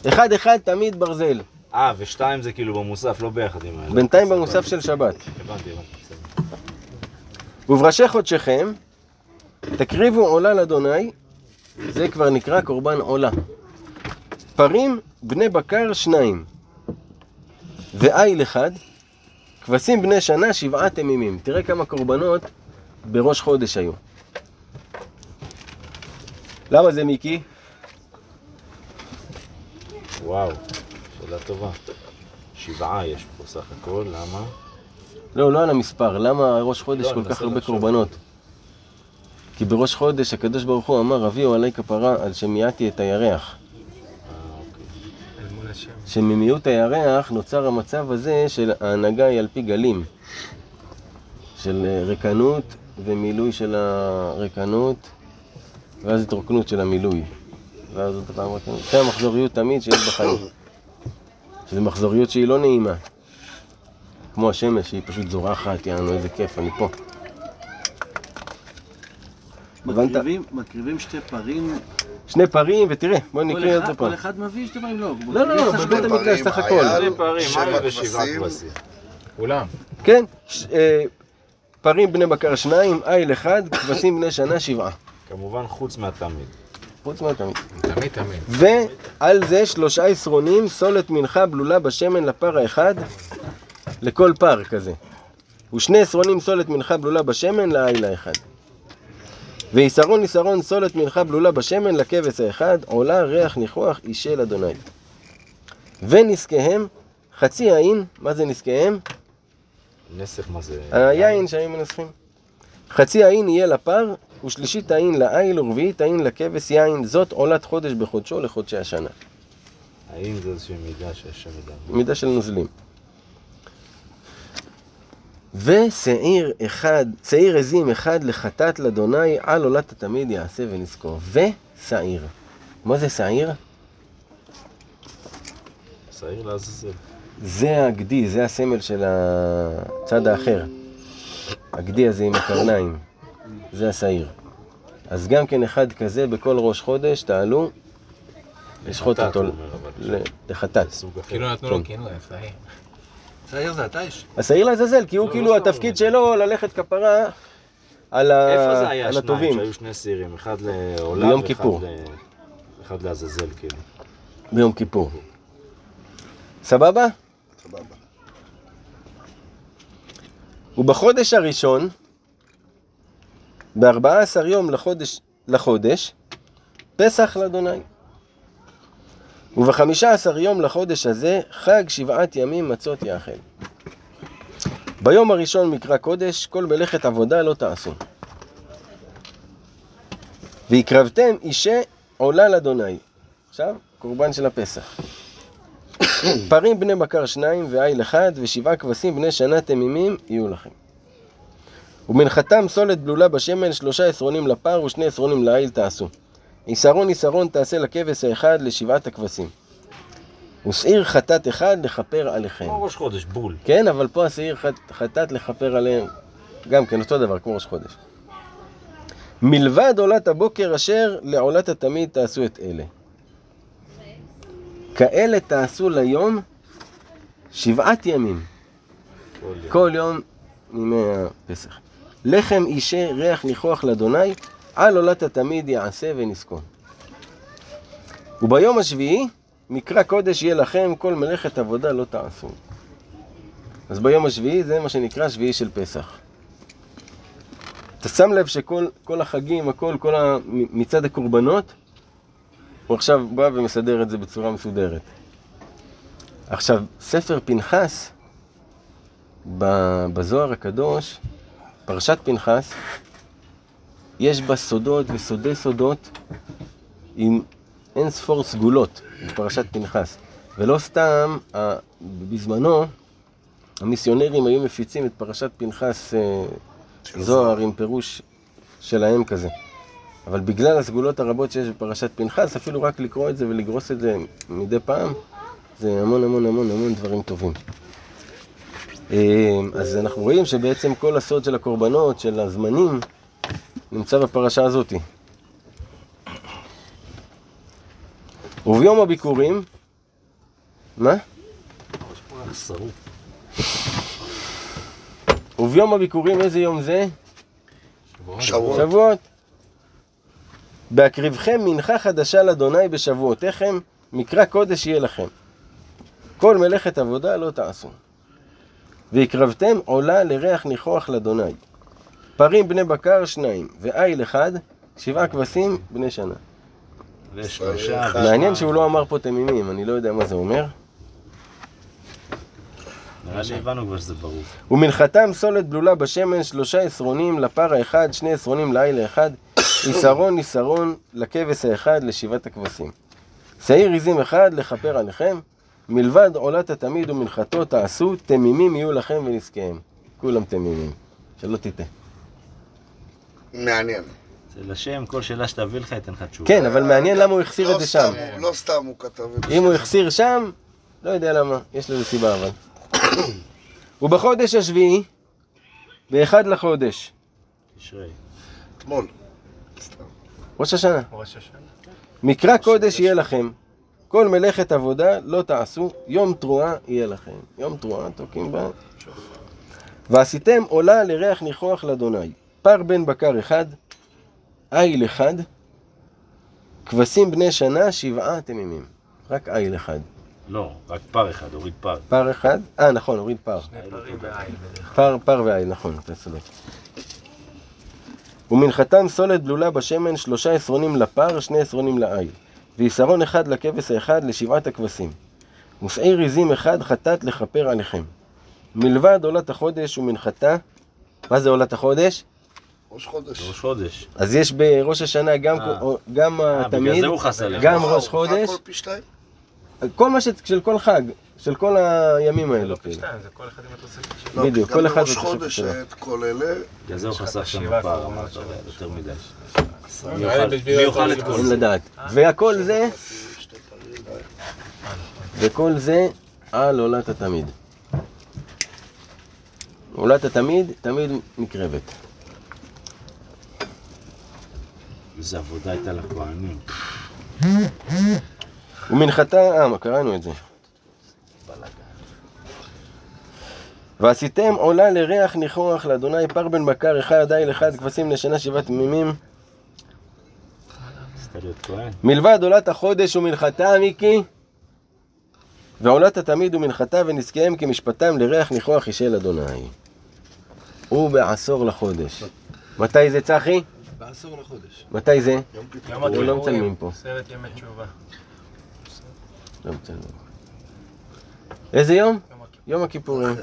אחד, אחד תמיד ברזל. אה, ושתיים זה כאילו במוסף, לא ביחד עם האלה. בינתיים במוסף של שבת. הבנתי, הבנתי. ובראשי חודשיכם, תקריבו עולה לאדוני, זה כבר נקרא קורבן עולה. פרים, בני בקר, שניים. ואיל אחד. כבשים בני שנה שבעה תמימים. תראה כמה קורבנות בראש חודש היו. למה זה מיקי? וואו, שאלה טובה. שבעה יש פה סך הכל, למה? לא, לא על המספר. למה ראש חודש לא, כל כך הרבה קורבנות? כי בראש חודש הקדוש ברוך הוא אמר, אביהו עלי כפרה על שמייתי את הירח. שממיעוט הירח נוצר המצב הזה של ההנהגה היא על פי גלים, של רקנות ומילוי של הרקנות, ואז התרוקנות של המילוי. ואז זאת פעם רקנות. זה המחזוריות תמיד שיש בחיים. שזו מחזוריות שהיא לא נעימה. כמו השמש, שהיא פשוט זורחת, יענו, איזה כיף, אני פה. מקריבים, מקריבים שתי פרים. שני פרים, ותראה, בואו נקריא את זה פה. כל אחד מביא שתי פרים, לא. לא, לא, לא, בבית המקדש, סך הכל. שני פרים, עייל ושבעה כבשים. כולם. כן, פרים בני בקר שניים, עייל אחד, כבשים בני שנה שבעה. כמובן חוץ מהתמיד. חוץ מהתמיד. תמיד, תמיד. ועל זה שלושה עשרונים, סולת מנחה בלולה בשמן לפר האחד, לכל פר כזה. ושני עשרונים סולת מנחה בלולה בשמן לעייל האחד. ויסרון יסרון סולת מנחה בלולה בשמן לכבש האחד, עולה ריח ניחוח אישל אדוני. ונזקיהם, חצי העין, מה זה נזקיהם? נסך מה זה? היין שהם מנסחים. חצי העין יהיה לפר, ושלישית העין לעיל, ורביעית העין לכבש יין, זאת עולת חודש בחודשו לחודשי השנה. העין זה איזושהי מידה שיש שם מידה. מידה של נוזלים. ושעיר אחד, שעיר עזים אחד לחטאת לאדוני, על עולת התמיד יעשה ונזכור. ושעיר. מה זה שעיר? שעיר לעזאזל. זה הגדי, זה הסמל של הצד האחר. הגדי הזה עם הקרניים. זה השעיר. אז גם כן אחד כזה בכל ראש חודש תעלו לשחוט אותו לחטאת. כאילו נתנו לו כינוי, השעיר. השעיר זה התאיש. השעיר לעזאזל, כי הוא כאילו התפקיד שלו ללכת כפרה על הטובים. איפה זה היה שניים שהיו שני שעירים? אחד לעולם ואחד לעזאזל כאילו. ביום כיפור. סבבה? סבבה. ובחודש הראשון, בארבעה עשר יום לחודש, לחודש, פסח לאדוני. ובחמישה עשר יום לחודש הזה, חג שבעת ימים מצות יאכל. ביום הראשון מקרא קודש, כל מלאכת עבודה לא תעשו. והקרבתם אישה עולה לאדוני. עכשיו, קורבן של הפסח. פרים בני בקר שניים ועיל אחד ושבעה כבשים בני שנה תמימים יהיו לכם. ומנחתם סולת בלולה בשמן שלושה עשרונים לפר ושני עשרונים לעיל תעשו. עשרון עשרון תעשה לכבש האחד לשבעת הכבשים. ושעיר חטאת אחד לכפר עליכם. כמו ראש חודש בול. כן, אבל פה השעיר חטאת לכפר עליהם. גם כן אותו דבר כמו ראש חודש. מלבד עולת הבוקר אשר לעולת התמיד תעשו את אלה. כאלה תעשו ליום שבעת ימים. כל יום. כל יום מימי הפסח. לחם אישה ריח ניחוח לאדוני, על עולת התמיד יעשה ונזכון. וביום השביעי, מקרא קודש יהיה לכם, כל מלאכת עבודה לא תעשו. אז ביום השביעי זה מה שנקרא שביעי של פסח. אתה שם לב שכל כל החגים, הכל, כל ה, מצד הקורבנות, הוא עכשיו בא ומסדר את זה בצורה מסודרת. עכשיו, ספר פנחס, בזוהר הקדוש, פרשת פנחס, יש בה סודות וסודי סודות עם אין ספור סגולות בפרשת פנחס. ולא סתם, בזמנו, המיסיונרים היו מפיצים את פרשת פנחס זוהר עם פירוש שלהם כזה. אבל בגלל הסגולות הרבות שיש בפרשת פנחס, אפילו רק לקרוא את זה ולגרוס את זה מדי פעם, זה המון המון המון המון דברים טובים. אז אנחנו רואים שבעצם כל הסוד של הקורבנות, של הזמנים, נמצא בפרשה הזאת. וביום הביקורים, מה? יש פה רק שרוף. וביום הביקורים, איזה יום זה? שבועות. שבועות. בהקריבכם מנחה חדשה לאדוני בשבועותיכם, מקרא קודש יהיה לכם. כל מלאכת עבודה לא תעשו. והקרבתם עולה לריח ניחוח לאדוני. פרים בני בקר שניים, ועיל אחד, שבעה כבשים בני שנה. מעניין שהוא לא אמר פה תמימים, אני לא יודע מה זה אומר. נראה שהבנו כבר שזה ברור. ומנחתם סולת בלולה בשמן, שלושה עשרונים לפר האחד, שני עשרונים לעיל האחד, עשרון עשרון לכבש האחד לשבעת הכבשים. שעיר עזים אחד לכפר עליכם, מלבד עולת התמיד ומנחתו תעשו, תמימים יהיו לכם ונזקיהם. כולם תמימים, שלא תיתה. מעניין. זה לשם, כל שאלה שתביא לך יתן לך תשובה. כן, אבל מעניין למה הוא החסיר את זה שם. לא סתם הוא כתב את זה. אם הוא החסיר שם, לא יודע למה, יש לזה סיבה אבל. ובחודש השביעי, באחד לחודש. תשרי. אתמול. ראש השנה. ראש השנה. מקרא קודש יהיה לכם. כל מלאכת עבודה לא תעשו, יום תרועה יהיה לכם. יום תרועה, תוקים בה. ועשיתם עולה לריח ניחוח לאדוני. פר בן בקר אחד, עיל אחד, כבשים בני שנה, שבעה תמימים. רק עיל אחד. לא, רק פר אחד, הוריד פר. פר אחד? אה, נכון, הוריד פר. שני פרים ועיל. פר, פר ועיל, נכון, אתה צודק. ומנחתם סולת בלולה בשמן, שלושה עשרונים לפר, שני עשרונים לעיל. ועשרון אחד לכבש האחד, לשבעת הכבשים. ושעיר עזים אחד, חטאת לכפר עליכם. מלבד עולת החודש ומנחתה, מה זה עולת החודש? ראש חודש. ראש חודש. אז יש בראש השנה גם גם התמיד, גם ראש חודש. כל מה של כל חג, של כל הימים האלו. זה כל אחד עם התוספת שלו. בדיוק, כל אחד עם התוספת שלו. גם בראש חודש כל אלה. בגלל זה הוא חסך שם פער, יותר מדי. מי יוכל את כל זה? לדעת. והכל זה, וכל זה על עולת התמיד. עולת התמיד, תמיד מקרבת. איזו עבודה הייתה לכהנים. ומנחתה, מה קראנו את זה? ועשיתם עולה לריח ניחוח לאדוני פר בן בקר אחד איל אחד כבשים לשנה שבעת מימים מלבד עולת החודש ומנחתה מיקי ועולת התמיד ומנחתה ונזקיהם כמשפטם לריח ניחוח ישל אדוני ובעשור לחודש. מתי זה צחי? בעשור לחודש. מתי זה? הוא לא מצלמים פה. סרט ימי תשובה. לא מצלמים. איזה יום? יום הכיפורים.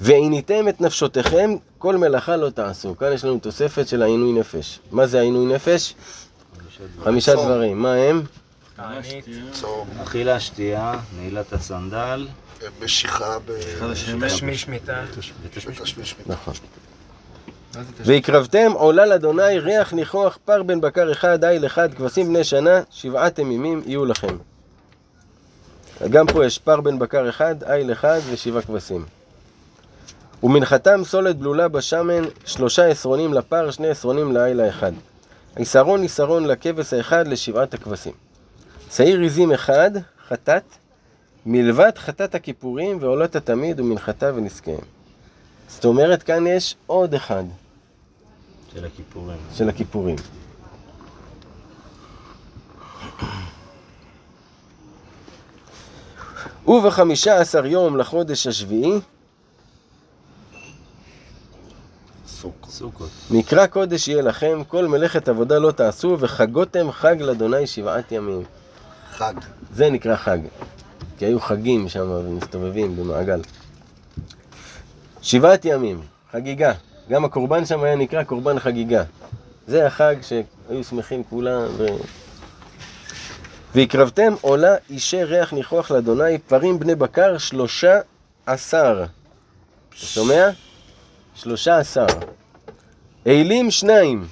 ועיניתם את נפשותיכם, כל מלאכה לא תעשו. כאן יש לנו תוספת של העינוי נפש. מה זה העינוי נפש? חמישה דברים. מה הם? תענית, אכילה שתייה, נעילת הסנדל, משיכה בתשמיש מיטה. נכון. ויקרבתם עולה לאדוני ריח ניחוח פר בן בקר אחד איל אחד כבשים בני שנה שבעת ימים יהיו לכם. גם פה יש פר בן בקר אחד איל אחד ושבעה כבשים. ומנחתם סולת בלולה בשמן שלושה עשרונים לפר שני עשרונים לאיל האחד. עשרון עשרון לכבש האחד לשבעת הכבשים. שעיר עזים אחד חטאת מלבד חטאת הכיפורים ועולות התמיד ומנחתה ונזקיהם. זאת אומרת, כאן יש עוד אחד של הכיפורים. של הכיפורים. ובחמישה עשר יום לחודש השביעי סוכות. מקרא קודש יהיה לכם, כל מלאכת עבודה לא תעשו, וחגותם חג לאדוני שבעת ימים. חג. זה נקרא חג. כי היו חגים שם ומסתובבים במעגל. שבעת ימים, חגיגה. גם הקורבן שם היה נקרא קורבן חגיגה. זה החג שהיו שמחים כולם ו... ויקרבתם עולה אישי ריח ניחוח לאדוני, פרים בני בקר שלושה עשר. אתה שומע? שלושה עשר. אילים שניים,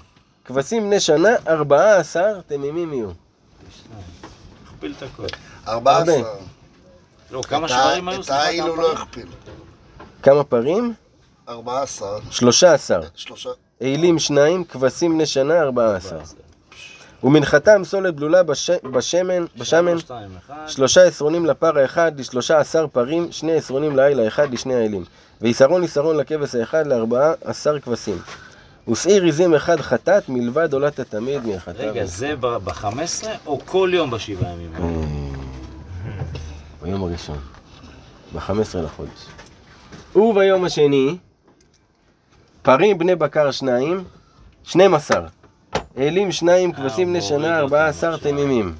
כבשים בני שנה, ארבעה עשר, תמימים יהיו. הכפיל את הכל. ארבעה עשר. לא, כמה שברים היו? את העיל הוא לא הכפיל. כמה פרים? ארבעה עשר. שלושה עשר. שלושה. אילים שניים, כבשים בני שנה, ארבעה עשר. ומנחתם סולת בלולה בש... בשמן, בשמן, שלושה עשרונים לפר האחד, לשלושה עשר פרים, שני עשרונים לאיל האחד, לשני האילים. ועשרון עשרון לכבש האחד, לארבעה עשר כבשים. ושעיר עזים אחד חטאת, מלבד עולת התמיד מהחטאת. רגע, זה ב-חמש עשרה או כל יום בשבעה ימים? ביום הראשון. ב-חמש עשרה לחודש. וביום השני, פרים בני בקר שניים, שנים עשר. אילים שניים, כבשים בני שנה, ארבעה עשר תמימים.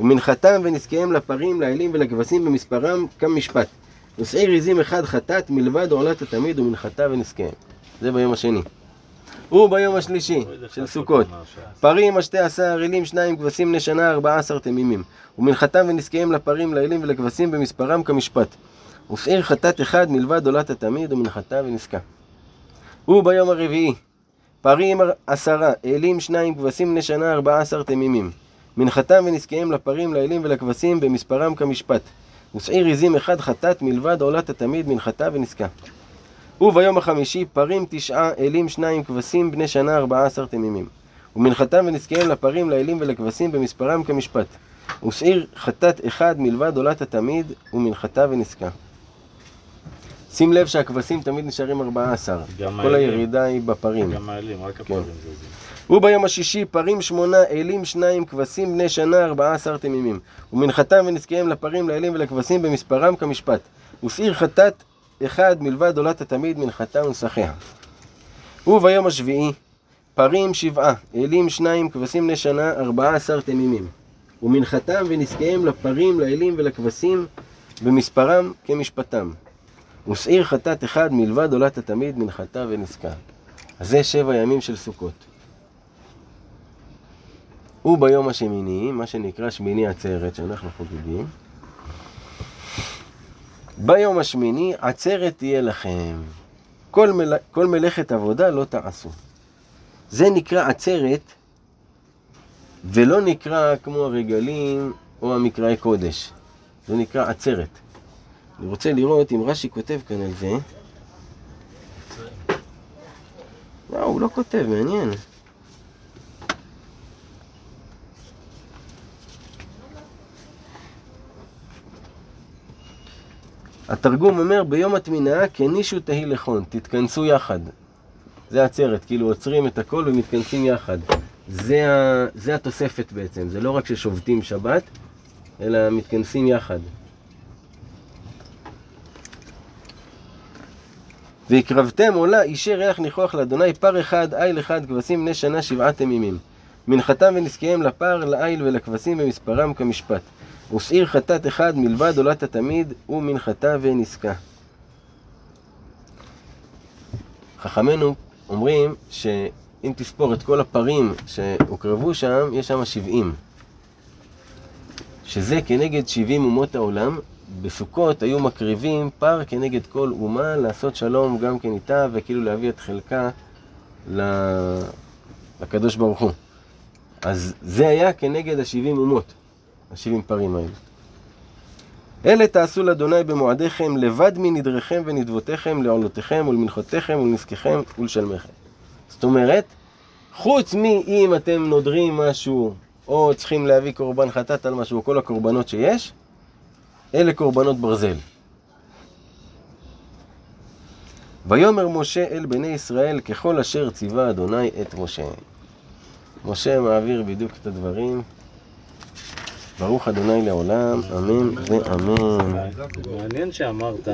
ומנחתם ונזקיהם לפרים, לאילים ולכבשים במספרם כמשפט. ושעיר עזים אחד חטאת, מלבד עולת התמיד ומנחתה ונזקיהם. זה ביום השני. וביום השלישי, של סוכות. פרים השתי עשר, אילים שניים, כבשים בני שנה, ארבעה עשר תמימים. ומנחתם ונזקיהם לפרים, לאילים ולכבשים במספרם כמשפט. ושעיר חטאת אחד מלבד עולת התמיד ומנחתה ונזקה. וביום הרביעי, פרים עשרה, אילים שניים, כבשים בני שנה, ארבעה עשר תמימים. מנחתם ונזקיהם לפרים, לאילים ולכבשים במספרם כמשפט. ושעיר עזים אחד חטאת מלבד עולת התמיד מנחתה ונזקה. וביום החמישי, פרים תשעה, אילים שניים, כבשים בני שנה, ארבעה עשר תמימים. ומנחתם ונזקיהם לפרים, לאילים ולכבשים במספרם כמשפט. ושעיר חטאת אחד מלבד עולת התמיד ומנחתה ונזקה. שים לב שהכבשים תמיד נשארים ארבעה עשר. כל הירידה היא בפרים. גם האלים, רק הפרים זה זה. וביום השישי, פרים שמונה, אילים שניים, כבשים בני שנה, ארבעה עשר תמימים. ומנחתם ונזקיהם לפרים, לאילים ולכבשים במספרם כמשפט. ושעיר חטאת אחד מלבד עולת התמיד מנחתה ונסחיה. וביום השביעי, פרים שבעה, אילים שניים, כבשים בני שנה, ארבעה עשר תמימים. ומנחתם ונזקיהם לפרים, לאילים ולכבשים במספרם כמשפטם. ושעיר חטאת אחד מלבד עולת התמיד מנחתה ונזקה. אז זה שבע ימים של סוכות. וביום השמיני, מה שנקרא שמיני עצרת שאנחנו חוגגים, ביום השמיני עצרת תהיה לכם. כל, מל... כל מלאכת עבודה לא תעשו. זה נקרא עצרת, ולא נקרא כמו הרגלים או המקראי קודש. זה נקרא עצרת. אני רוצה לראות אם רש"י כותב כאן על זה. לא, הוא לא כותב, מעניין. התרגום אומר, ביום התמינה, כנישו תהי לכון, תתכנסו יחד. זה עצרת, כאילו עוצרים את הכל ומתכנסים יחד. זה, ה, זה התוספת בעצם, זה לא רק ששובתים שבת, אלא מתכנסים יחד. והקרבתם עולה אישי ריח ניחוח לאדוני, פר אחד, איל אחד, כבשים בני שנה שבעת ימימים. מנחתם ונזקיהם לפר, לאיל ולכבשים במספרם כמשפט. וסעיר חטאת אחד מלבד עולת התמיד ומנחתה ונזקה. חכמינו אומרים שאם תספור את כל הפרים שהוקרבו שם, יש שם שבעים. שזה כנגד שבעים אומות העולם. בסוכות היו מקריבים פר כנגד כל אומה, לעשות שלום גם כן איתה, וכאילו להביא את חלקה לקדוש ברוך הוא. אז זה היה כנגד השבעים אומות, השבעים פרים האלה. אלה תעשו לאדוני במועדיכם, לבד מנדריכם ונדבותיכם, לעולותיכם ולמנחותיכם ולנזקיכם ולשלמיכם. זאת אומרת, חוץ מאם אתם נודרים משהו, או צריכים להביא קורבן חטאת על משהו, כל הקורבנות שיש, אלה קורבנות ברזל. ויאמר משה אל בני ישראל, ככל אשר ציווה אדוני את משה. משה מעביר בדיוק את הדברים. ברוך אדוני לעולם, אמן ואמן. מעניין שאמרת